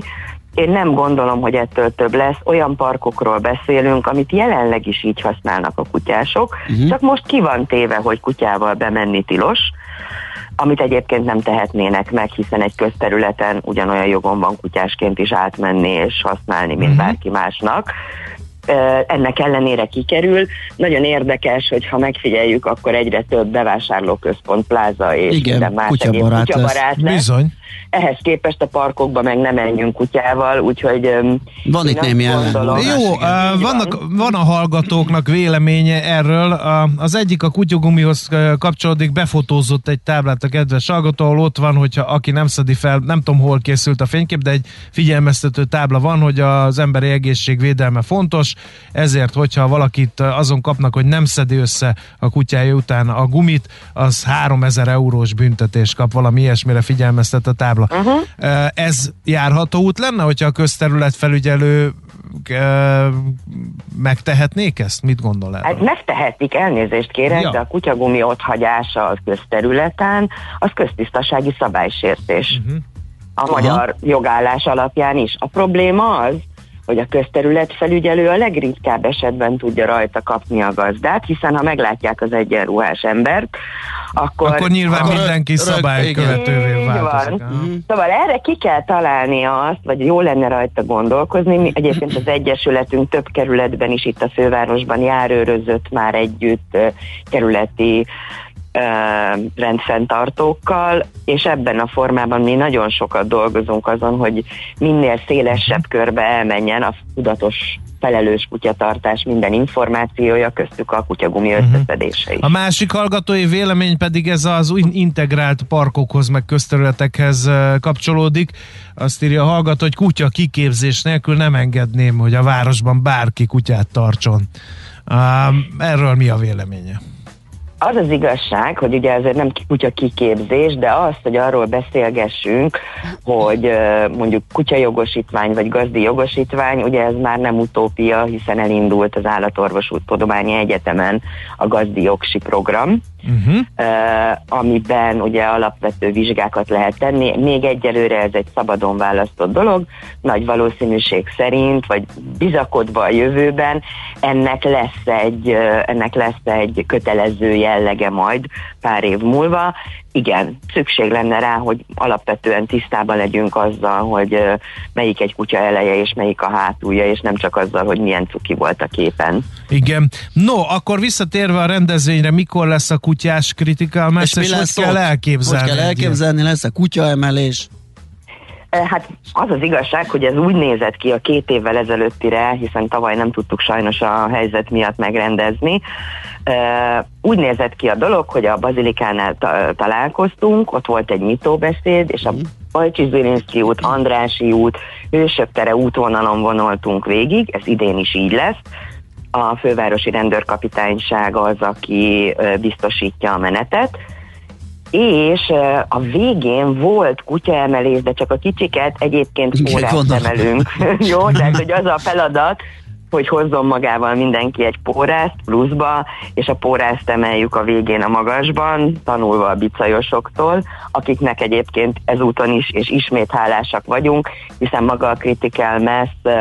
Én nem gondolom, hogy ettől több lesz. Olyan parkokról beszélünk, amit jelenleg is így használnak a kutyások, uh-huh. csak most ki van téve, hogy kutyával bemenni tilos, amit egyébként nem tehetnének meg, hiszen egy közterületen ugyanolyan jogon van kutyásként is átmenni és használni, mint uh-huh. bárki másnak. Ennek ellenére kikerül. Nagyon érdekes, hogy ha megfigyeljük, akkor egyre több bevásárlóközpont, pláza és igen, minden más kutyabarát, kutyabarát lesz. lesz. Bizony. Ehhez képest a parkokba meg nem menjünk kutyával, úgyhogy... Van itt némi ellen. Jó, vannak, van a hallgatóknak véleménye erről. Az egyik a kutyagumihoz kapcsolódik, befotózott egy táblát a kedves hallgató, ahol ott van, hogyha aki nem szedi fel, nem tudom hol készült a fénykép, de egy figyelmeztető tábla van, hogy az emberi egészség védelme fontos, ezért, hogyha valakit azon kapnak, hogy nem szedi össze a kutyája után a gumit, az háromezer eurós büntetés kap, valami ilyesmire figyelmeztet a tábla. Uh-huh. Ez járható út lenne, hogyha a közterület felügyelő megtehetnék ezt? Mit gondol erről? Hát megtehetik, elnézést kérek, ja. de a kutyagumi otthagyása a közterületen, az köztisztasági szabálysértés. Uh-huh. A Aha. magyar jogállás alapján is. A probléma az, hogy a közterület felügyelő a legritkább esetben tudja rajta kapni a gazdát, hiszen ha meglátják az egyenruhás embert, akkor... Akkor nyilván akkor mindenki szabálykövetővé változik. Szóval erre ki kell találni azt, vagy jó lenne rajta gondolkozni. Mi egyébként az egyesületünk több kerületben is itt a fővárosban járőrözött már együtt kerületi rendfenntartókkal, és ebben a formában mi nagyon sokat dolgozunk azon, hogy minél szélesebb körbe elmenjen a tudatos felelős kutyatartás minden információja, köztük a kutyagumi összeszedése is. A másik hallgatói vélemény pedig ez az integrált parkokhoz meg közterületekhez kapcsolódik. Azt írja a hallgató, hogy kutya kiképzés nélkül nem engedném, hogy a városban bárki kutyát tartson. Erről mi a véleménye? Az az igazság, hogy ugye azért nem kutya kiképzés, de az, hogy arról beszélgessünk, hogy mondjuk kutyajogosítvány vagy gazdi jogosítvány, ugye ez már nem utópia, hiszen elindult az Állatorvostudományi Egyetemen a gazdi jogsi program, uh-huh. amiben ugye alapvető vizsgákat lehet tenni. Még egyelőre ez egy szabadon választott dolog, nagy valószínűség szerint, vagy bizakodva a jövőben, ennek lesz egy, ennek lesz egy kötelezője, jellege majd pár év múlva. Igen, szükség lenne rá, hogy alapvetően tisztában legyünk azzal, hogy melyik egy kutya eleje és melyik a hátulja, és nem csak azzal, hogy milyen cuki volt a képen. Igen. No, akkor visszatérve a rendezvényre, mikor lesz a kutyás kritikál meccs, és, és hogy kell elképzelni? Hogy kell elképzelni, lesz a kutyaemelés? Hát az az igazság, hogy ez úgy nézett ki a két évvel ezelőttire, hiszen tavaly nem tudtuk sajnos a helyzet miatt megrendezni. Úgy nézett ki a dolog, hogy a Bazilikánál ta- találkoztunk, ott volt egy nyitóbeszéd, és a Bajcsy-Zülinszky út, Andrássy út, Hősök tere útvonalon vonultunk végig, ez idén is így lesz. A fővárosi rendőrkapitányság az, aki biztosítja a menetet, és a végén volt kutyaemelés, de csak a kicsiket, egyébként órát emelünk. Jó, tehát hogy az a feladat, hogy hozzon magával mindenki egy pórázt pluszba, és a pórázt emeljük a végén a magasban, tanulva a bicajosoktól, akiknek egyébként ezúton is, és ismét hálásak vagyunk, hiszen maga a critical mass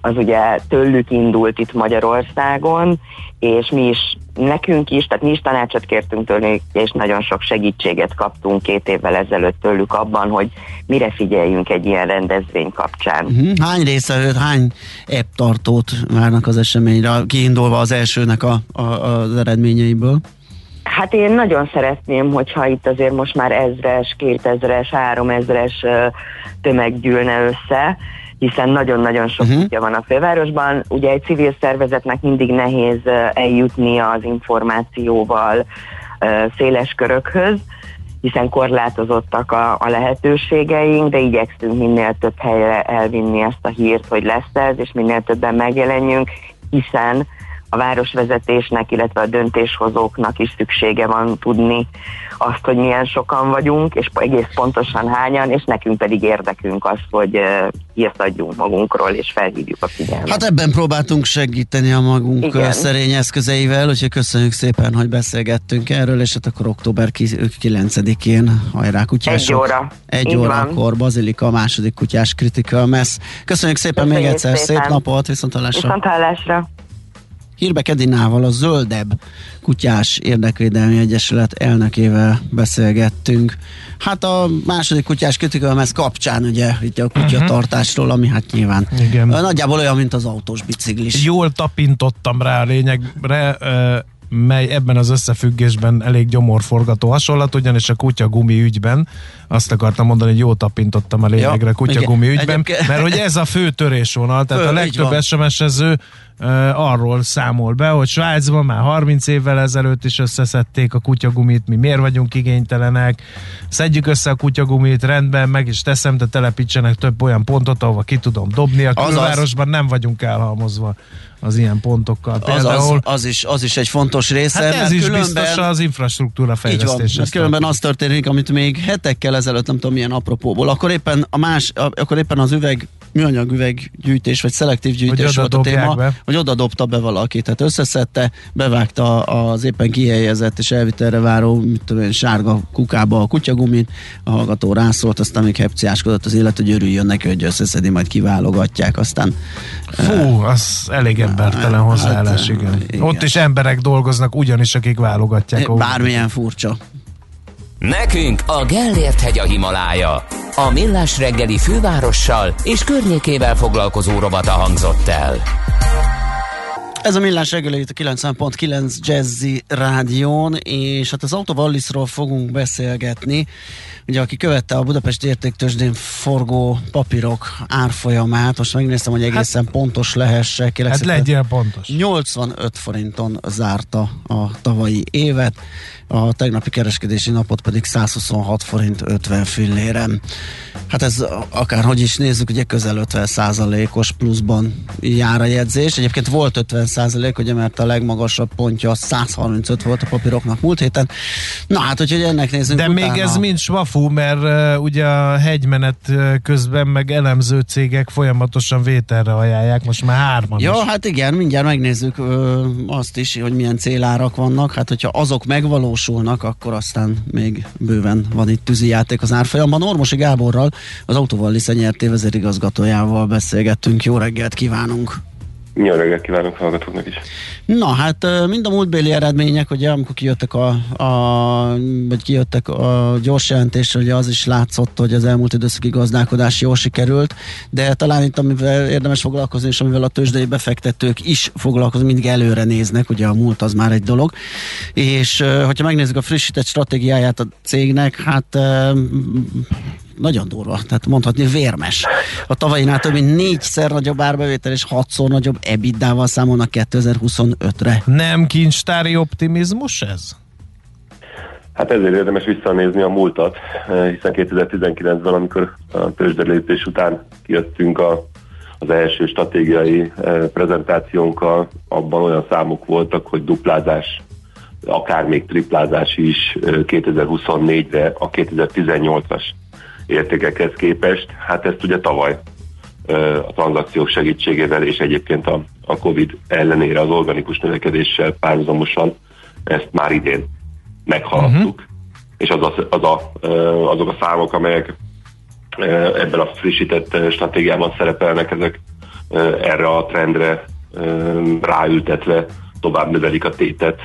az ugye tőlük indult itt Magyarországon, és mi is, nekünk is, tehát mi is tanácsot kértünk tőlük, és nagyon sok segítséget kaptunk két évvel ezelőtt tőlük abban, hogy mire figyeljünk egy ilyen rendezvény kapcsán. Hány résztvevőt, hány app tartót várnak az eseményre, kiindulva az elsőnek a, a, az eredményeiből? Hát én nagyon szeretném, hogyha itt azért most már ezres, kétezres, háromezres tömeg gyűlne össze, hiszen nagyon-nagyon sok uh-huh. kutya van a fővárosban. Ugye egy civil szervezetnek mindig nehéz eljutnia az információval széles körökhöz, hiszen korlátozottak a, a lehetőségeink, de igyekszünk minél több helyre elvinni ezt a hírt, hogy lesz ez, és minél többen megjelenjünk, hiszen a városvezetésnek, illetve a döntéshozóknak is szüksége van tudni azt, hogy milyen sokan vagyunk, és egész pontosan hányan, és nekünk pedig érdekünk az, hogy hírt adjunk magunkról, és felhívjuk a figyelmet. Hát ebben próbáltunk segíteni a magunk Igen. szerény eszközeivel, úgyhogy köszönjük szépen, hogy beszélgettünk erről, és hát akkor október kilencedikén hajrá kutyások. Egy óra. Egy órakor Bazilika, a második kutyás critical mass. Köszönjük szépen köszönjük még egyszer, szépen. Szép napot, viszontlátásra. Viszontlátásra. Hírbe Kedinával, a Zöldebb Kutyás Érdekvédelmi Egyesület elnökével beszélgettünk. Hát a második kutyás kötükölmez kapcsán ugye itt a kutyatartásról, ami hát nyilván Igen. nagyjából olyan, mint az autós biciklis. Jól tapintottam rá a lényegre, mely ebben az összefüggésben elég gyomorforgató hasonlat, ugyanis a kutyagumi ügyben azt akartam mondani, hogy jól tapintottam a lényegre kutyagumi Igen. ügyben, Egyébként. mert hogy ez a fő törésvonal, tehát Fő, a legtöbb es em es-ező Uh, arról számol be, hogy Svájcban már harminc évvel ezelőtt is összeszedték a kutyagumit, mi miért vagyunk igénytelenek, szedjük össze a kutyagumit, rendben, meg is teszem, de telepítsenek több olyan pontot, ahova ki tudom dobni, a külvárosban nem vagyunk elhalmozva az ilyen pontokkal. Például, az, az, az, is, az is egy fontos része. Hát ez is biztos az infrastruktúra fejlesztése. Különben az történik, amit még hetekkel ezelőtt, nem tudom milyen apropóból, akkor éppen, a más, akkor éppen az üveg műanyag üveggyűjtés, vagy szelektív gyűjtés volt a téma, be. hogy oda dobta be valaki, tehát összeszedte, bevágta az éppen kihelyezett és elvitelre váró, mit tudom én, sárga kukába a kutyagumit, a hallgató rászólt, aztán még hepciáskodott az illető, hogy örüljön neki, hogy összeszedi, majd kiválogatják, aztán... Fú, az elég embertelen hozzáállás, igen. igen. Ott is emberek dolgoznak ugyanis, akik válogatják. Bármilyen furcsa. Nekünk a Gellért hegy a Himalája. A Millás reggeli fővárossal és környékével foglalkozó rovata hangzott el. Ez a Millás reggeli itt a kilencven egész kilenc Jazzy Rádión, és hát az AutoWallisról fogunk beszélgetni. Ugye aki követte a Budapesti Értéktőzsdén forgó papírok árfolyamát, most megnéztem, hogy egészen hát, pontos lehessek. Kérlek, hát legyél pontos. nyolcvanöt forinton zárta a tavalyi évet, a tegnapi kereskedési napot pedig százhuszonhat forint ötven filléren. Hát ez akárhogy is nézzük, ugye közel ötven százalékos pluszban jár a jegyzés. Egyébként volt ötven százalék, ugye mert a legmagasabb pontja százharmincöt volt a papíroknak múlt héten. Na hát, úgyhogy ennek nézzünk de utána. Még ez mind svafú, mert uh, ugye a hegymenet közben meg elemző cégek folyamatosan vételre ajánlják, most már hárman Jó, is. Hát igen, mindjárt megnézzük uh, azt is, hogy milyen célárak vannak. Hát, hogyha azok megvalósulnak, akkor aztán még bőven van itt tűzijáték az árfolyamban. Ormosi Gáborral, az AutoWallis nyerté vezérigazgatójával beszélgettünk. Jó reggelt kívánunk! Jó reggelt kívánunk hallgatóknak is! Na hát mind a múltbéli eredmények, ugye amikor kijöttek a, a, vagy kijöttek a gyors jelentésre, ugye az is látszott, hogy az elmúlt időszaki gazdálkodás jól sikerült, de talán itt amivel érdemes foglalkozni, és amivel a tőzsdei befektetők is foglalkoznak, mindig előre néznek, ugye a múlt az már egy dolog, és hogyha megnézzük a frissített stratégiáját a cégnek, hát... nagyon durva, tehát mondhatni vérmes. A tavainál több mint négyszer nagyobb árbevétel és hatszor nagyobb ebitdával számolnak kétezer-huszonötre. Nem kincstári optimizmus ez? Hát ezért érdemes visszanézni a múltat, hiszen kétezer-tizenkilencben, amikor a tőzsdelépés után kijöttünk a, az első stratégiai prezentációnkkal, abban olyan számok voltak, hogy duplázás, akár még triplázás is kétezer-huszonnégyre a kétezer-tizennyolcas értékekhez képest, hát ezt ugye tavaly a tranzakciók segítségével, és egyébként a, a Covid ellenére az organikus növekedéssel párhuzamosan ezt már idén meghaladtuk, uh-huh. és az a, az a, azok a számok, amelyek ebben a frissített stratégiában szerepelnek, ezek erre a trendre ráültetve tovább növelik a tétet.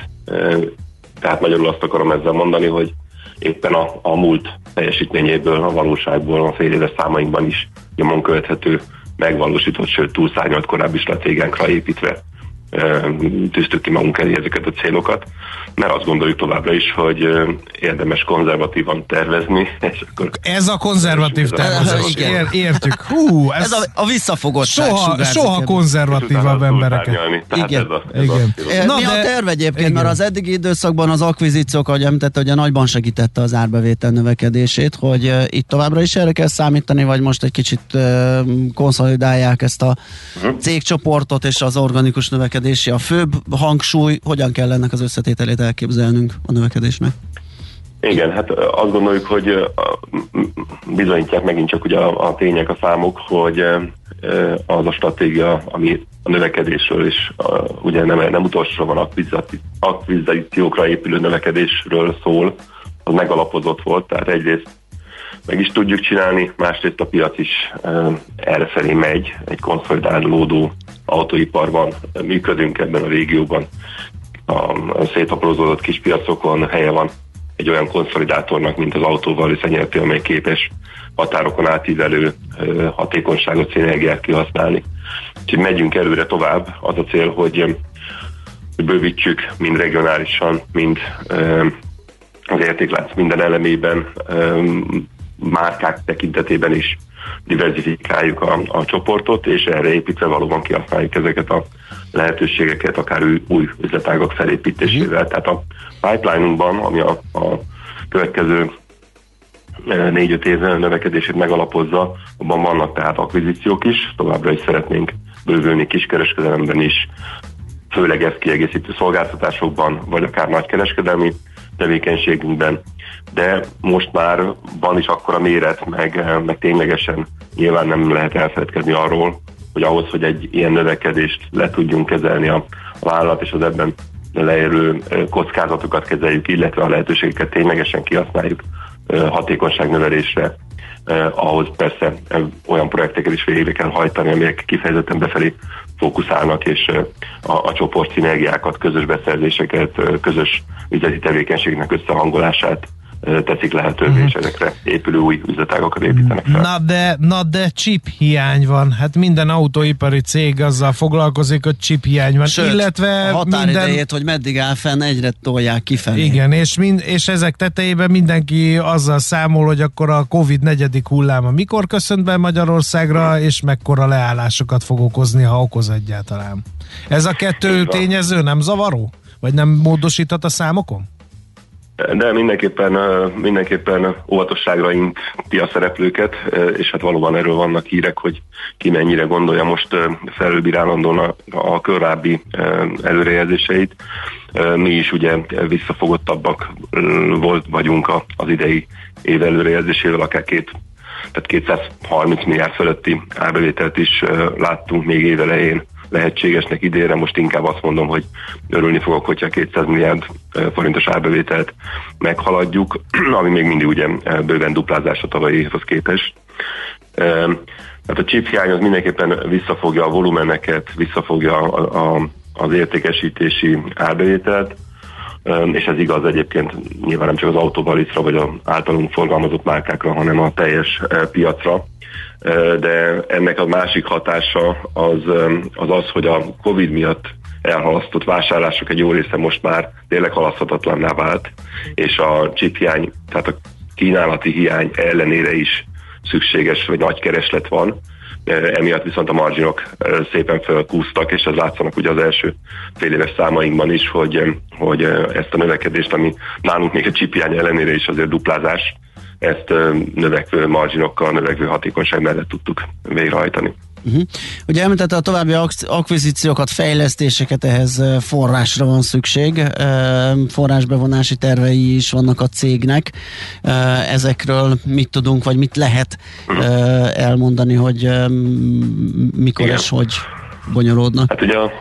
Tehát magyarul azt akarom ezzel mondani, hogy éppen a, a múlt teljesítményéből, a valóságból, a fél éves számainkban is nyomon követhető, megvalósított, sőt túlszárnyalt korábbi stratégiánkra építve tűztük ki magunk elé ezeket a célokat, mert azt gondoljuk továbbra is, hogy érdemes konzervatívan tervezni. És akkor ez a konzervatív tervezés, ér, értjük. Hú, ez, ez a, a visszafogottság. Soha, soha konzervatívabb embereket. Igen. A, igen. A, Na, mi de, a terv egyébként, igen. Mert az eddigi időszakban az akvizíciók, ahogy említette, ugye nagyban segítette az árbevétel növekedését, hogy uh, itt továbbra is erre kell számítani, vagy most egy kicsit uh, konszolidálják ezt a uh-huh. cégcsoportot és az organikus növekedést. A főbb hangsúly, hogyan kell ennek az összetételét elképzelnünk a növekedésnek? Igen, hát azt gondoljuk, hogy bizonyítják megint csak ugye a, a tények, a számok, hogy az a stratégia, ami a növekedésről és a, ugye nem, nem utolsó van akvizíciókra épülő növekedésről szól, az megalapozott volt, tehát egyrészt meg is tudjuk csinálni, másrészt a piac is errefelé megy, egy konszolidálódó autóiparban működünk ebben a régióban, a szétaprózódott kis piacokon helye van egy olyan konszolidátornak, mint az AutoWallis, amely képes határokon átívelő hatékonyságot, szinergiát kihasználni. Úgyhogy megyünk előre tovább, az a cél, hogy bővítsük mind regionálisan, mind az értéklánc minden elemében, márkák tekintetében is diverzifikáljuk a, a csoportot, és erre építve valóban kihasználjuk ezeket a lehetőségeket, akár új, új üzletágak felépítésével. Tehát a pipeline-unkban, ami a, a következő négy-öt év növekedését megalapozza, abban vannak tehát akvizíciók is, továbbra is szeretnénk bővülni kiskereskedelemben is, főleg ezt kiegészítő szolgáltatásokban, vagy akár nagykereskedelmi tevékenységünkben, de most már van is akkora méret, meg, meg ténylegesen nyilván nem lehet elfeledkezni arról, hogy ahhoz, hogy egy ilyen növekedést le tudjunk kezelni, a vállalat és az ebben leérő kockázatokat kezeljük, illetve a lehetőségeket ténylegesen kihasználjuk hatékonyságnövelésre. Ahhoz persze olyan projekteket is végre kell hajtani, amelyek kifejezetten befelé fókuszálnak, és a, a csoport szinergiákat, közös beszerzéseket, közös üzleti tevékenységnek összehangolását teszik lehetővé, mm. és ezekre épülő új üzletágokat építenek fel. Na de, na de chip hiány van. Hát minden autóipari cég azzal foglalkozik, hogy chip hiány van. Sőt, illetve a határidejét, minden... hogy meddig áll fenn, egyre tolják kifelé. Igen, és, mind, és ezek tetejében mindenki azzal számol, hogy akkor a Covid negyedik hulláma mikor köszönt be Magyarországra, és mekkora leállásokat fog okozni, ha okoz egyáltalán. Ez a kettő tényező nem zavaró? Vagy nem módosíthat a számokon? De mindenképpen, mindenképpen óvatosságra inti a szereplőket, és hát valóban erről vannak hírek, hogy ki mennyire gondolja most felülbírálandón a, a korábbi előrejelzéseit. Mi is ugye visszafogottabbak volt vagyunk az idei év előrejelzésével, akár két, tehát kétszázharminc milliárd fölötti árbevételt is láttunk még év elején lehetségesnek idénre, most inkább azt mondom, hogy örülni fogok, hogyha kétszáz milliárd forintos árbevételt meghaladjuk, ami még mindig ugye bőven duplázás a tavalyihoz képest. Tehát a chip hiány az mindenképpen visszafogja a volumeneket, visszafogja a, a, az értékesítési árbevételt, és ez igaz egyébként nyilván nem csak az AutoWallisra vagy az általunk forgalmazott márkákra, hanem a teljes piacra. De ennek a másik hatása az, az az, hogy a Covid miatt elhalasztott vásárlások egy jó része most már tényleg halaszthatatlanná vált, és a chip hiány, tehát a kínálati hiány ellenére is szükséges, vagy nagy kereslet van, emiatt viszont a marginok szépen felkúsztak, és ez látszanak ugye az első fél éves számainkban is, hogy, hogy ezt a növekedést, ami nálunk még a chip hiány ellenére is azért duplázás, ezt növekvő marzsinokkal, növekvő hatékonyság mellett tudtuk végrehajtani. Uh-huh. Ugye említette a további ak- akvizíciókat, fejlesztéseket, ehhez forrásra van szükség, forrásbevonási tervei is vannak a cégnek, ezekről mit tudunk, vagy mit lehet elmondani, hogy mikor Igen. és hogy bonyolódnak? Hát ugye a,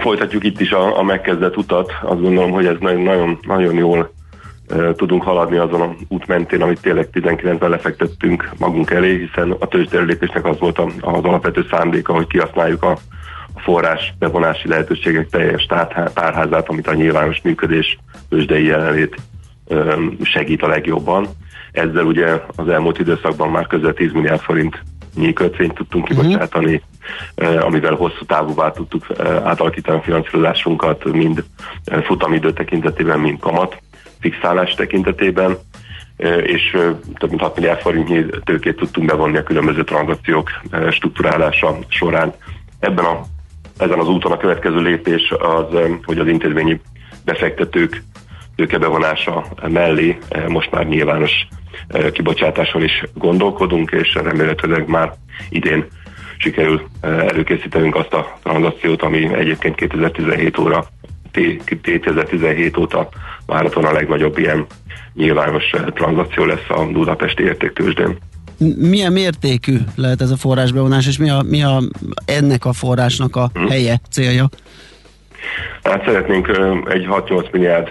folytatjuk itt is a, a megkezdett utat, azt gondolom, hogy ez nagyon, nagyon jól tudunk haladni azon a út mentén, amit tényleg tizenkilencben lefektettünk magunk elé, hiszen a tőzsderülépésnek az volt az alapvető szándéka, hogy kihasználjuk a forrás bevonási lehetőségek teljes tárházát, amit a nyilvános működés tőzsdei jelenlét segít a legjobban. Ezzel ugye az elmúlt időszakban már közel tíz milliárd forintnyi kötvényt tudtunk kibocsátani, amivel hosszú távúvá tudtuk átalakítani a finanszírozásunkat, mind futamidő tekintetében, mind kamat fixálás tekintetében, és több mint hat milliárd forintnyi tőkét tudtunk bevonni a különböző tranzakciók strukturálása során. Ebben a, ezen az úton a következő lépés az, hogy az intézményi befektetők tőkebevonása mellé most már nyilvános kibocsátáson is gondolkodunk, és remélhetőleg már idén sikerül előkészítenünk azt a tranzakciót, ami egyébként kétezer-tizenhét óta várhatóan a legnagyobb ilyen nyilvános tranzakció lesz a budapesti értéktőzsdén. Milyen mértékű lehet ez a forrásbevonás, és mi a, mi a ennek a forrásnak a hmm. helye, célja? Hát szeretnénk egy hat-nyolc milliárd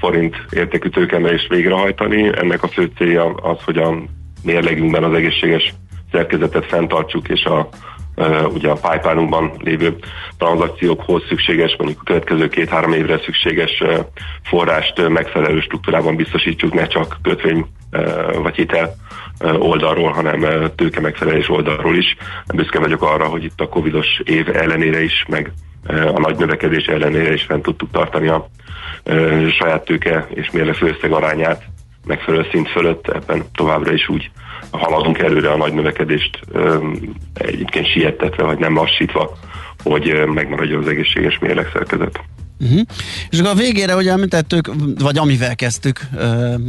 forint értékű tőkeemelést végrehajtani. Ennek a fő célja az, hogy a mérlegünkben az egészséges szerkezetet fenntartsuk, és a Uh, ugye a pipeline-unkban lévő tranzakciókhoz szükséges, mondjuk a következő két-három évre szükséges uh, forrást uh, megfelelő struktúrában biztosítsuk, ne csak kötvény uh, vagy hitel uh, oldalról, hanem uh, tőke megfelelés oldalról is. Büszke vagyok arra, hogy itt a covidos év ellenére is, meg uh, a nagy növekedés ellenére is fent tudtuk tartani a uh, saját tőke és mérleg főösszeg arányát megfelelő szint fölött, ebben továbbra is úgy haladunk előre a nagy növekedést egyébként siettetve, vagy nem lassítva, hogy megmaradjon az egészséges mérlegszerkezet. Uh-huh. És akkor a végére, ugye említettük, vagy amivel kezdtük, uh,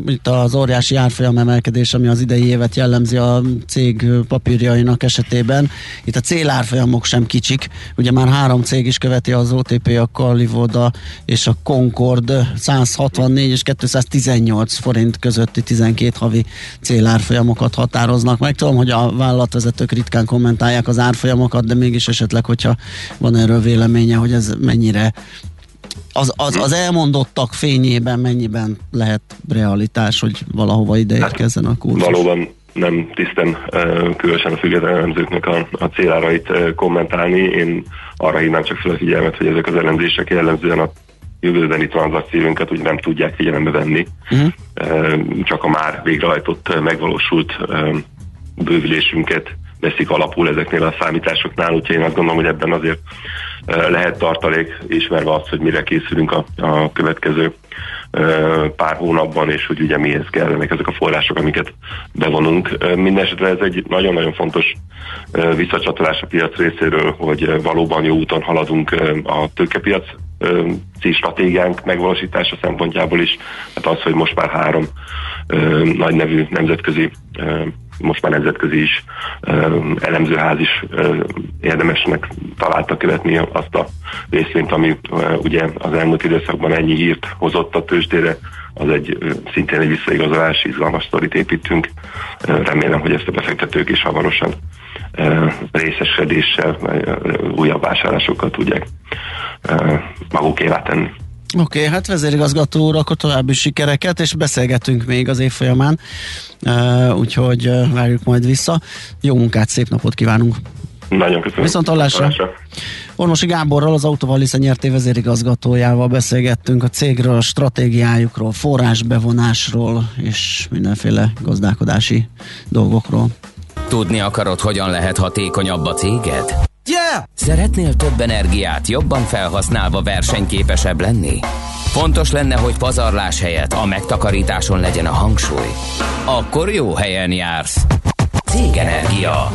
itt az óriási árfolyam emelkedés, ami az idei évet jellemzi a cég papírjainak esetében. Itt a célárfolyamok sem kicsik, ugye már három cég is követi, az o té pé, a Kalivoda és a Concord, száz hatvannégy és kétszáztizennyolc forint közötti tizenkét havi célárfolyamokat határoznak meg. Tudom, hogy a vállalatvezetők ritkán kommentálják az árfolyamokat, de mégis esetleg, hogyha van erről véleménye, hogy ez mennyire Az, az, az elmondottak fényében mennyiben lehet realitás, hogy valahova ide érkezzen a kurzus? Valóban nem tisztem különösen a független elemzőknek a, a célárait kommentálni. Én arra hívnám csak fel a figyelmet, hogy ezek az elemzések jellemzően a jövőbeni tranzakcióinkat úgy nem tudják figyelembe venni. Uh-huh. Csak a már végrehajtott, megvalósult bővülésünket veszik alapul ezeknél a számításoknál, úgyhogy én azt gondolom, hogy ebben azért lehet tartalék, ismerve azt, hogy mire készülünk a, a következő pár hónapban, és hogy ugye mihez kellenek ezek a források, amiket bevonunk. Mindenesetre ez egy nagyon-nagyon fontos visszacsatolás a piac részéről, hogy valóban jó úton haladunk a tőkepiaci stratégiánk megvalósítása szempontjából is. Hát az, hogy most már három nagy nevű nemzetközi most már nemzetközi is, elemzőház is érdemesnek találta követni azt a részvényt, ami ugye az elmúlt időszakban ennyi hírt hozott a tőzsdére, az egy szintén egy visszaigazolás, izgalmas sztorit építünk. Remélem, hogy ezt a befektetők is hamarosan részesedéssel, újabb vásárlásokkal tudják magukévá tenni. Oké, okay, hát vezérigazgató úr, akkor további sikereket, és beszélgetünk még az év folyamán, uh, úgyhogy uh, várjuk majd vissza. Jó munkát, szép napot kívánunk! Nagyon köszönöm! Viszont hallásra! Ormosi Gáborral, az AutoWallis nyerté vezérigazgatójával beszélgettünk a cégről, a stratégiájukról, forrásbevonásról és mindenféle gazdálkodási dolgokról. Tudni akarod, hogyan lehet hatékonyabb a céged? Yeah! Szeretnél több energiát jobban felhasználva versenyképesebb lenni? Fontos lenne, hogy pazarlás helyett a megtakarításon legyen a hangsúly. Akkor jó helyen jársz! Cégenergia.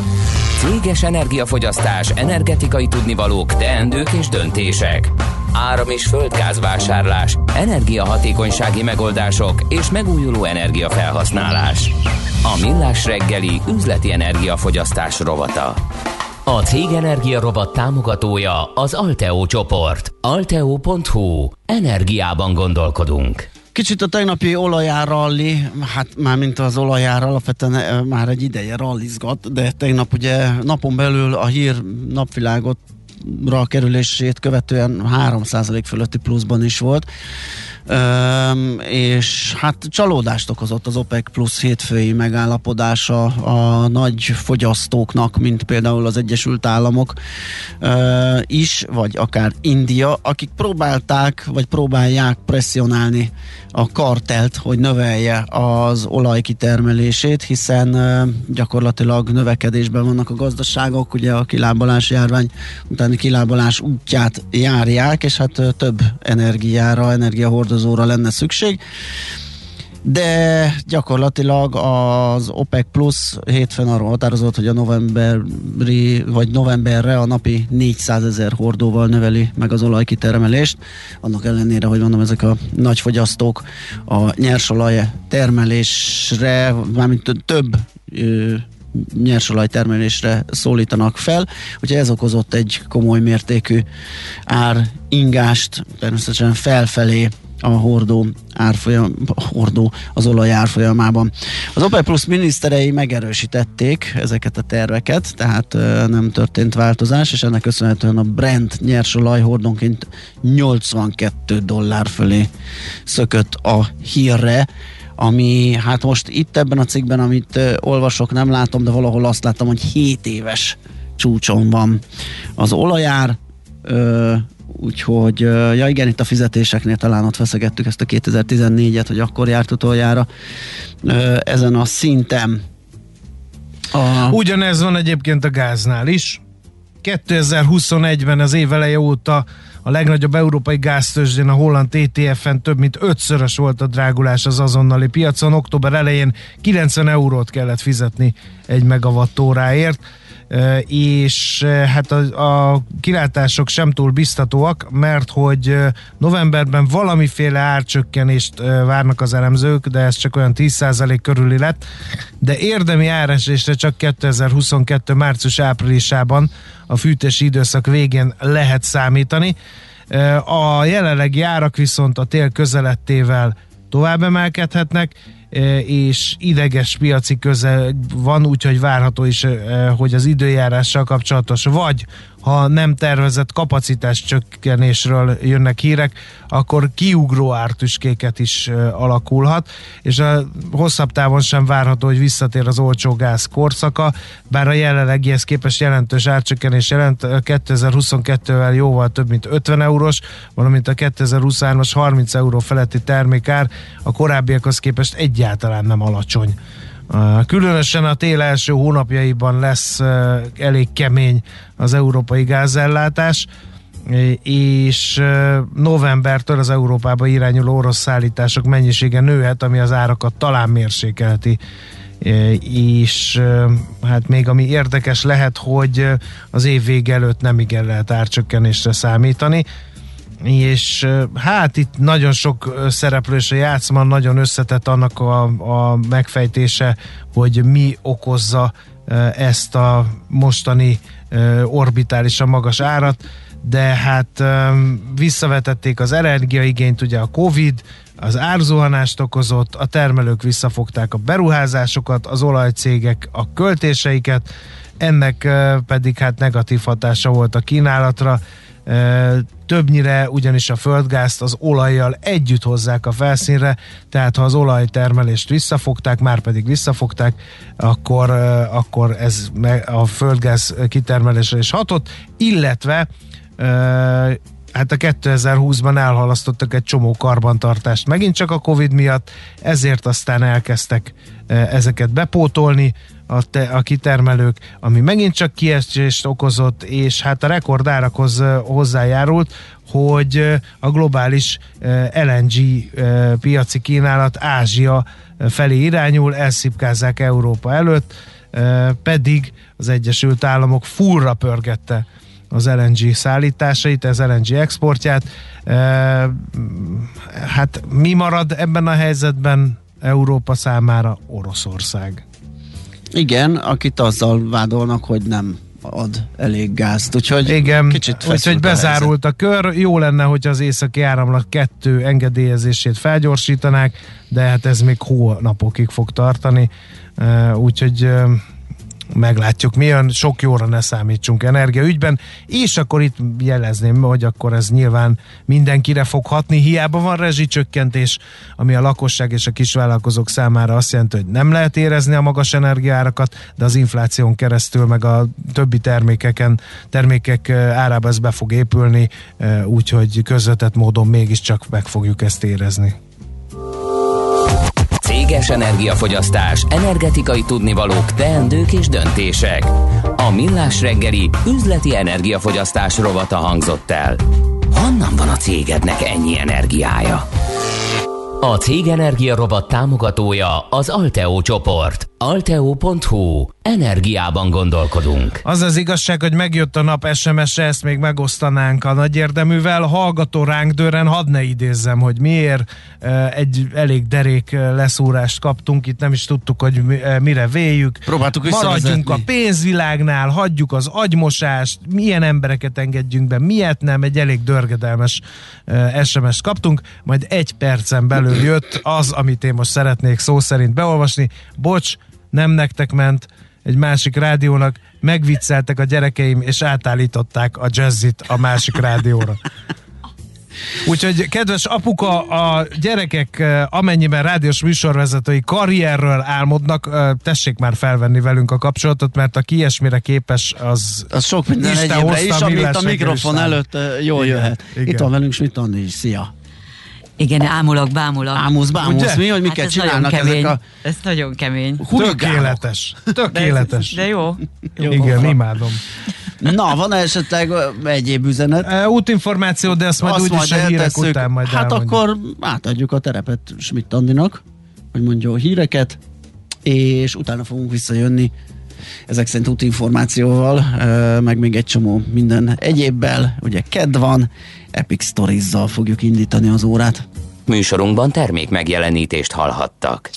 Céges energiafogyasztás, energetikai tudnivalók, teendők és döntések. Áram- és földgázvásárlás, energiahatékonysági megoldások és megújuló energiafelhasználás. A Millás reggeli üzleti energiafogyasztás rovata. A Cég Energia Rovat támogatója az Alteo csoport. Alteo pont hu. Energiában gondolkodunk. Kicsit a tegnapi olajár ralli, hát már mint az olajár alapvetően már egy ideje rallizgat, de tegnap ugye napon belül a hír napvilágot ra kerülését követően három százalék fölötti pluszban is volt. Üm, és hát csalódást okozott az OPEC plusz hétfői megállapodása a nagy fogyasztóknak, mint például az Egyesült Államok üm, is, vagy akár India, akik próbálták, vagy próbálják presszionálni a kartelt, hogy növelje az olaj kitermelését, hiszen üm, gyakorlatilag növekedésben vannak a gazdaságok, ugye a kilábalás járvány utáni kilábalás útját járják, és hát több energiára, energiahordozóra lenne szükség. De gyakorlatilag az OPEC Plus hétfőn arról határozott, hogy a novemberi, vagy novemberre a napi négyszázezer hordóval növeli meg az olajkitermelést. Annak ellenére, hogy mondom, ezek a nagy fogyasztók a nyersolaj termelésre, mármint több nyersolajtermelésre szólítanak fel, úgyhogy ez okozott egy komoly mértékű ár ingást, természetesen felfelé a hordó árfolyam, hordó az olaj árfolyamában. Az OPEC Plus miniszterei megerősítették ezeket a terveket, tehát nem történt változás, és ennek köszönhetően a Brent nyersolaj hordónként nyolcvankét dollár fölé szökött a hírre, ami hát most itt ebben a cikkben, amit uh, olvasok, nem látom, de valahol azt láttam, hogy hét éves csúcson van az olajár, uh, úgyhogy, uh, ja igen, itt a fizetéseknél talán ott feszegettük ezt a kétezer-tizennégyet, hogy akkor járt utoljára uh, ezen a szinten. A... Ugyanez van egyébként a gáznál is. kétezer-huszonegyben az év eleje óta a legnagyobb európai gáztőzsdén, a holland té té efen több mint ötszörös volt a drágulás az azonnali piacon. Október elején kilencven eurót kellett fizetni egy megawattóráért, és hát a, a kilátások sem túl biztatóak, mert hogy novemberben valamiféle árcsökkenést várnak az elemzők, de ez csak olyan tíz százalék körüli lett, de érdemi áresésre csak kétezer-huszonkettő március-áprilisában a fűtési időszak végén lehet számítani. A jelenlegi árak viszont a tél közelettével tovább emelkedhetnek, és ideges piaci közel van, úgyhogy várható is, hogy az időjárással kapcsolatos, vagy ha nem tervezett kapacitás csökkenésről jönnek hírek, akkor kiugró ártüskéket is alakulhat, és a hosszabb távon sem várható, hogy visszatér az olcsó gáz korszaka, bár a jelenlegihez képest jelentős árcsökkenés jelent, kétezer-huszonkettővel jóval több mint ötven eurós, valamint a kétezer-huszonhármas harminc euró feletti termékár a korábbiakhoz képest egyáltalán nem alacsony. Különösen a tél első hónapjaiban lesz elég kemény az európai gázellátás, és novembertől az Európába irányuló orosz szállítások mennyisége nőhet, ami az árakat talán mérsékelheti. És hát még ami érdekes lehet, hogy az év vége előtt nem igen lehet árcsökkenésre számítani, és hát itt nagyon sok szereplő és a játszma, nagyon összetett annak a, a megfejtése, hogy mi okozza ezt a mostani orbitálisan magas árat, de hát visszavetették az energiaigényt, ugye a Covid, az árzuhanást okozott, a termelők visszafogták a beruházásokat, az olajcégek a költéseiket, ennek pedig hát negatív hatása volt a kínálatra, többnyire ugyanis a földgázt az olajjal együtt hozzák a felszínre, tehát ha az olajtermelést visszafogták, már pedig visszafogták, akkor, akkor ez a földgáz kitermelésre is hatott, illetve hát a kétezer-húszban elhalasztottak egy csomó karbantartást megint csak a Covid miatt, ezért aztán elkezdtek ezeket bepótolni A, te, a kitermelők, ami megint csak kiesést okozott, és hát a rekordárakhoz hozzájárult, hogy a globális el en gé piaci kínálat Ázsia felé irányul, elszipkázzák Európa előtt, pedig az Egyesült Államok fullra pörgette az el en gé szállításait, az el en gé exportját. Hát mi marad ebben a helyzetben Európa számára? Oroszország. Igen, akit azzal vádolnak, hogy nem ad elég gázt. Úgyhogy, igen, úgyhogy bezárult a, a kör. Jó lenne, hogy az északi áramlat kettő engedélyezését felgyorsítanák, de hát ez még hónapokig fog tartani. Úgyhogy meglátjuk, milyen sok jóra ne számítsunk energiaügyben, és akkor itt jelezném, hogy akkor ez nyilván mindenkire fog hatni, hiába van rezsicsökkentés, ami a lakosság és a kisvállalkozók számára azt jelenti, hogy nem lehet érezni a magas energiaárakat, de az infláción keresztül meg a többi termékeken, termékek árába ez be fog épülni, úgyhogy közvetett módon mégiscsak meg fogjuk ezt érezni. Céges energiafogyasztás, energetikai tudnivalók, teendők és döntések. A Millás reggeli üzleti energiafogyasztás rovata hangzott el. Honnan van a cégednek ennyi energiája? A Cég Energia rovat támogatója az Alteo csoport. Alteo pont hu. Energiában gondolkodunk. Az az igazság, hogy megjött a nap es em es-e, ezt még megosztanánk a nagy érdeművel. Hallgató ránk dőren, hadd ne idézzem, hogy miért. Egy elég derék leszúrást kaptunk, itt nem is tudtuk, hogy mire véljük. Próbáltuk visszavezetni. Maradjunk a pénzvilágnál, hagyjuk az agymosást, milyen embereket engedjünk be, miért nem. Egy elég dörgedelmes es em es-t kaptunk, majd egy percen belül jött az, amit én most szeretnék szó szerint beolvasni. Bocs, nem nektek ment, egy másik rádiónak, megvicceltek a gyerekeim, és átállították a jazzit a másik rádióra. Úgyhogy, kedves apuka, a gyerekek, amennyiben rádiós műsorvezetői karrierről álmodnak, tessék már felvenni velünk a kapcsolatot, mert aki ilyesmire képes, az... Az sok minden egyébre is, amit a mikrofon előtt jól jöhet. Igen. Itt van velünk Smit Andi is, szia! Igen, ámulok, bámulok. Ámusz, bámusz, mi, hogy miket hát csinálnak ezek a... Ez nagyon kemény. Tökéletes. Tökéletes. De, de jó. jó. Igen, imádom. Na, van esetleg egyéb üzenet? Útinformáció, de ezt majd azt úgyis a hírek után majd hát elmondjuk. Akkor átadjuk a terepet Schmidt Andinak, hogy mondja a híreket, és utána fogunk visszajönni ezek szerint útinformációval, meg még egy csomó minden egyébbel. Ugye kedd van, Epic Stories-zal fogjuk indítani az órát. Műsorunkban termék megjelenítést hallhattak.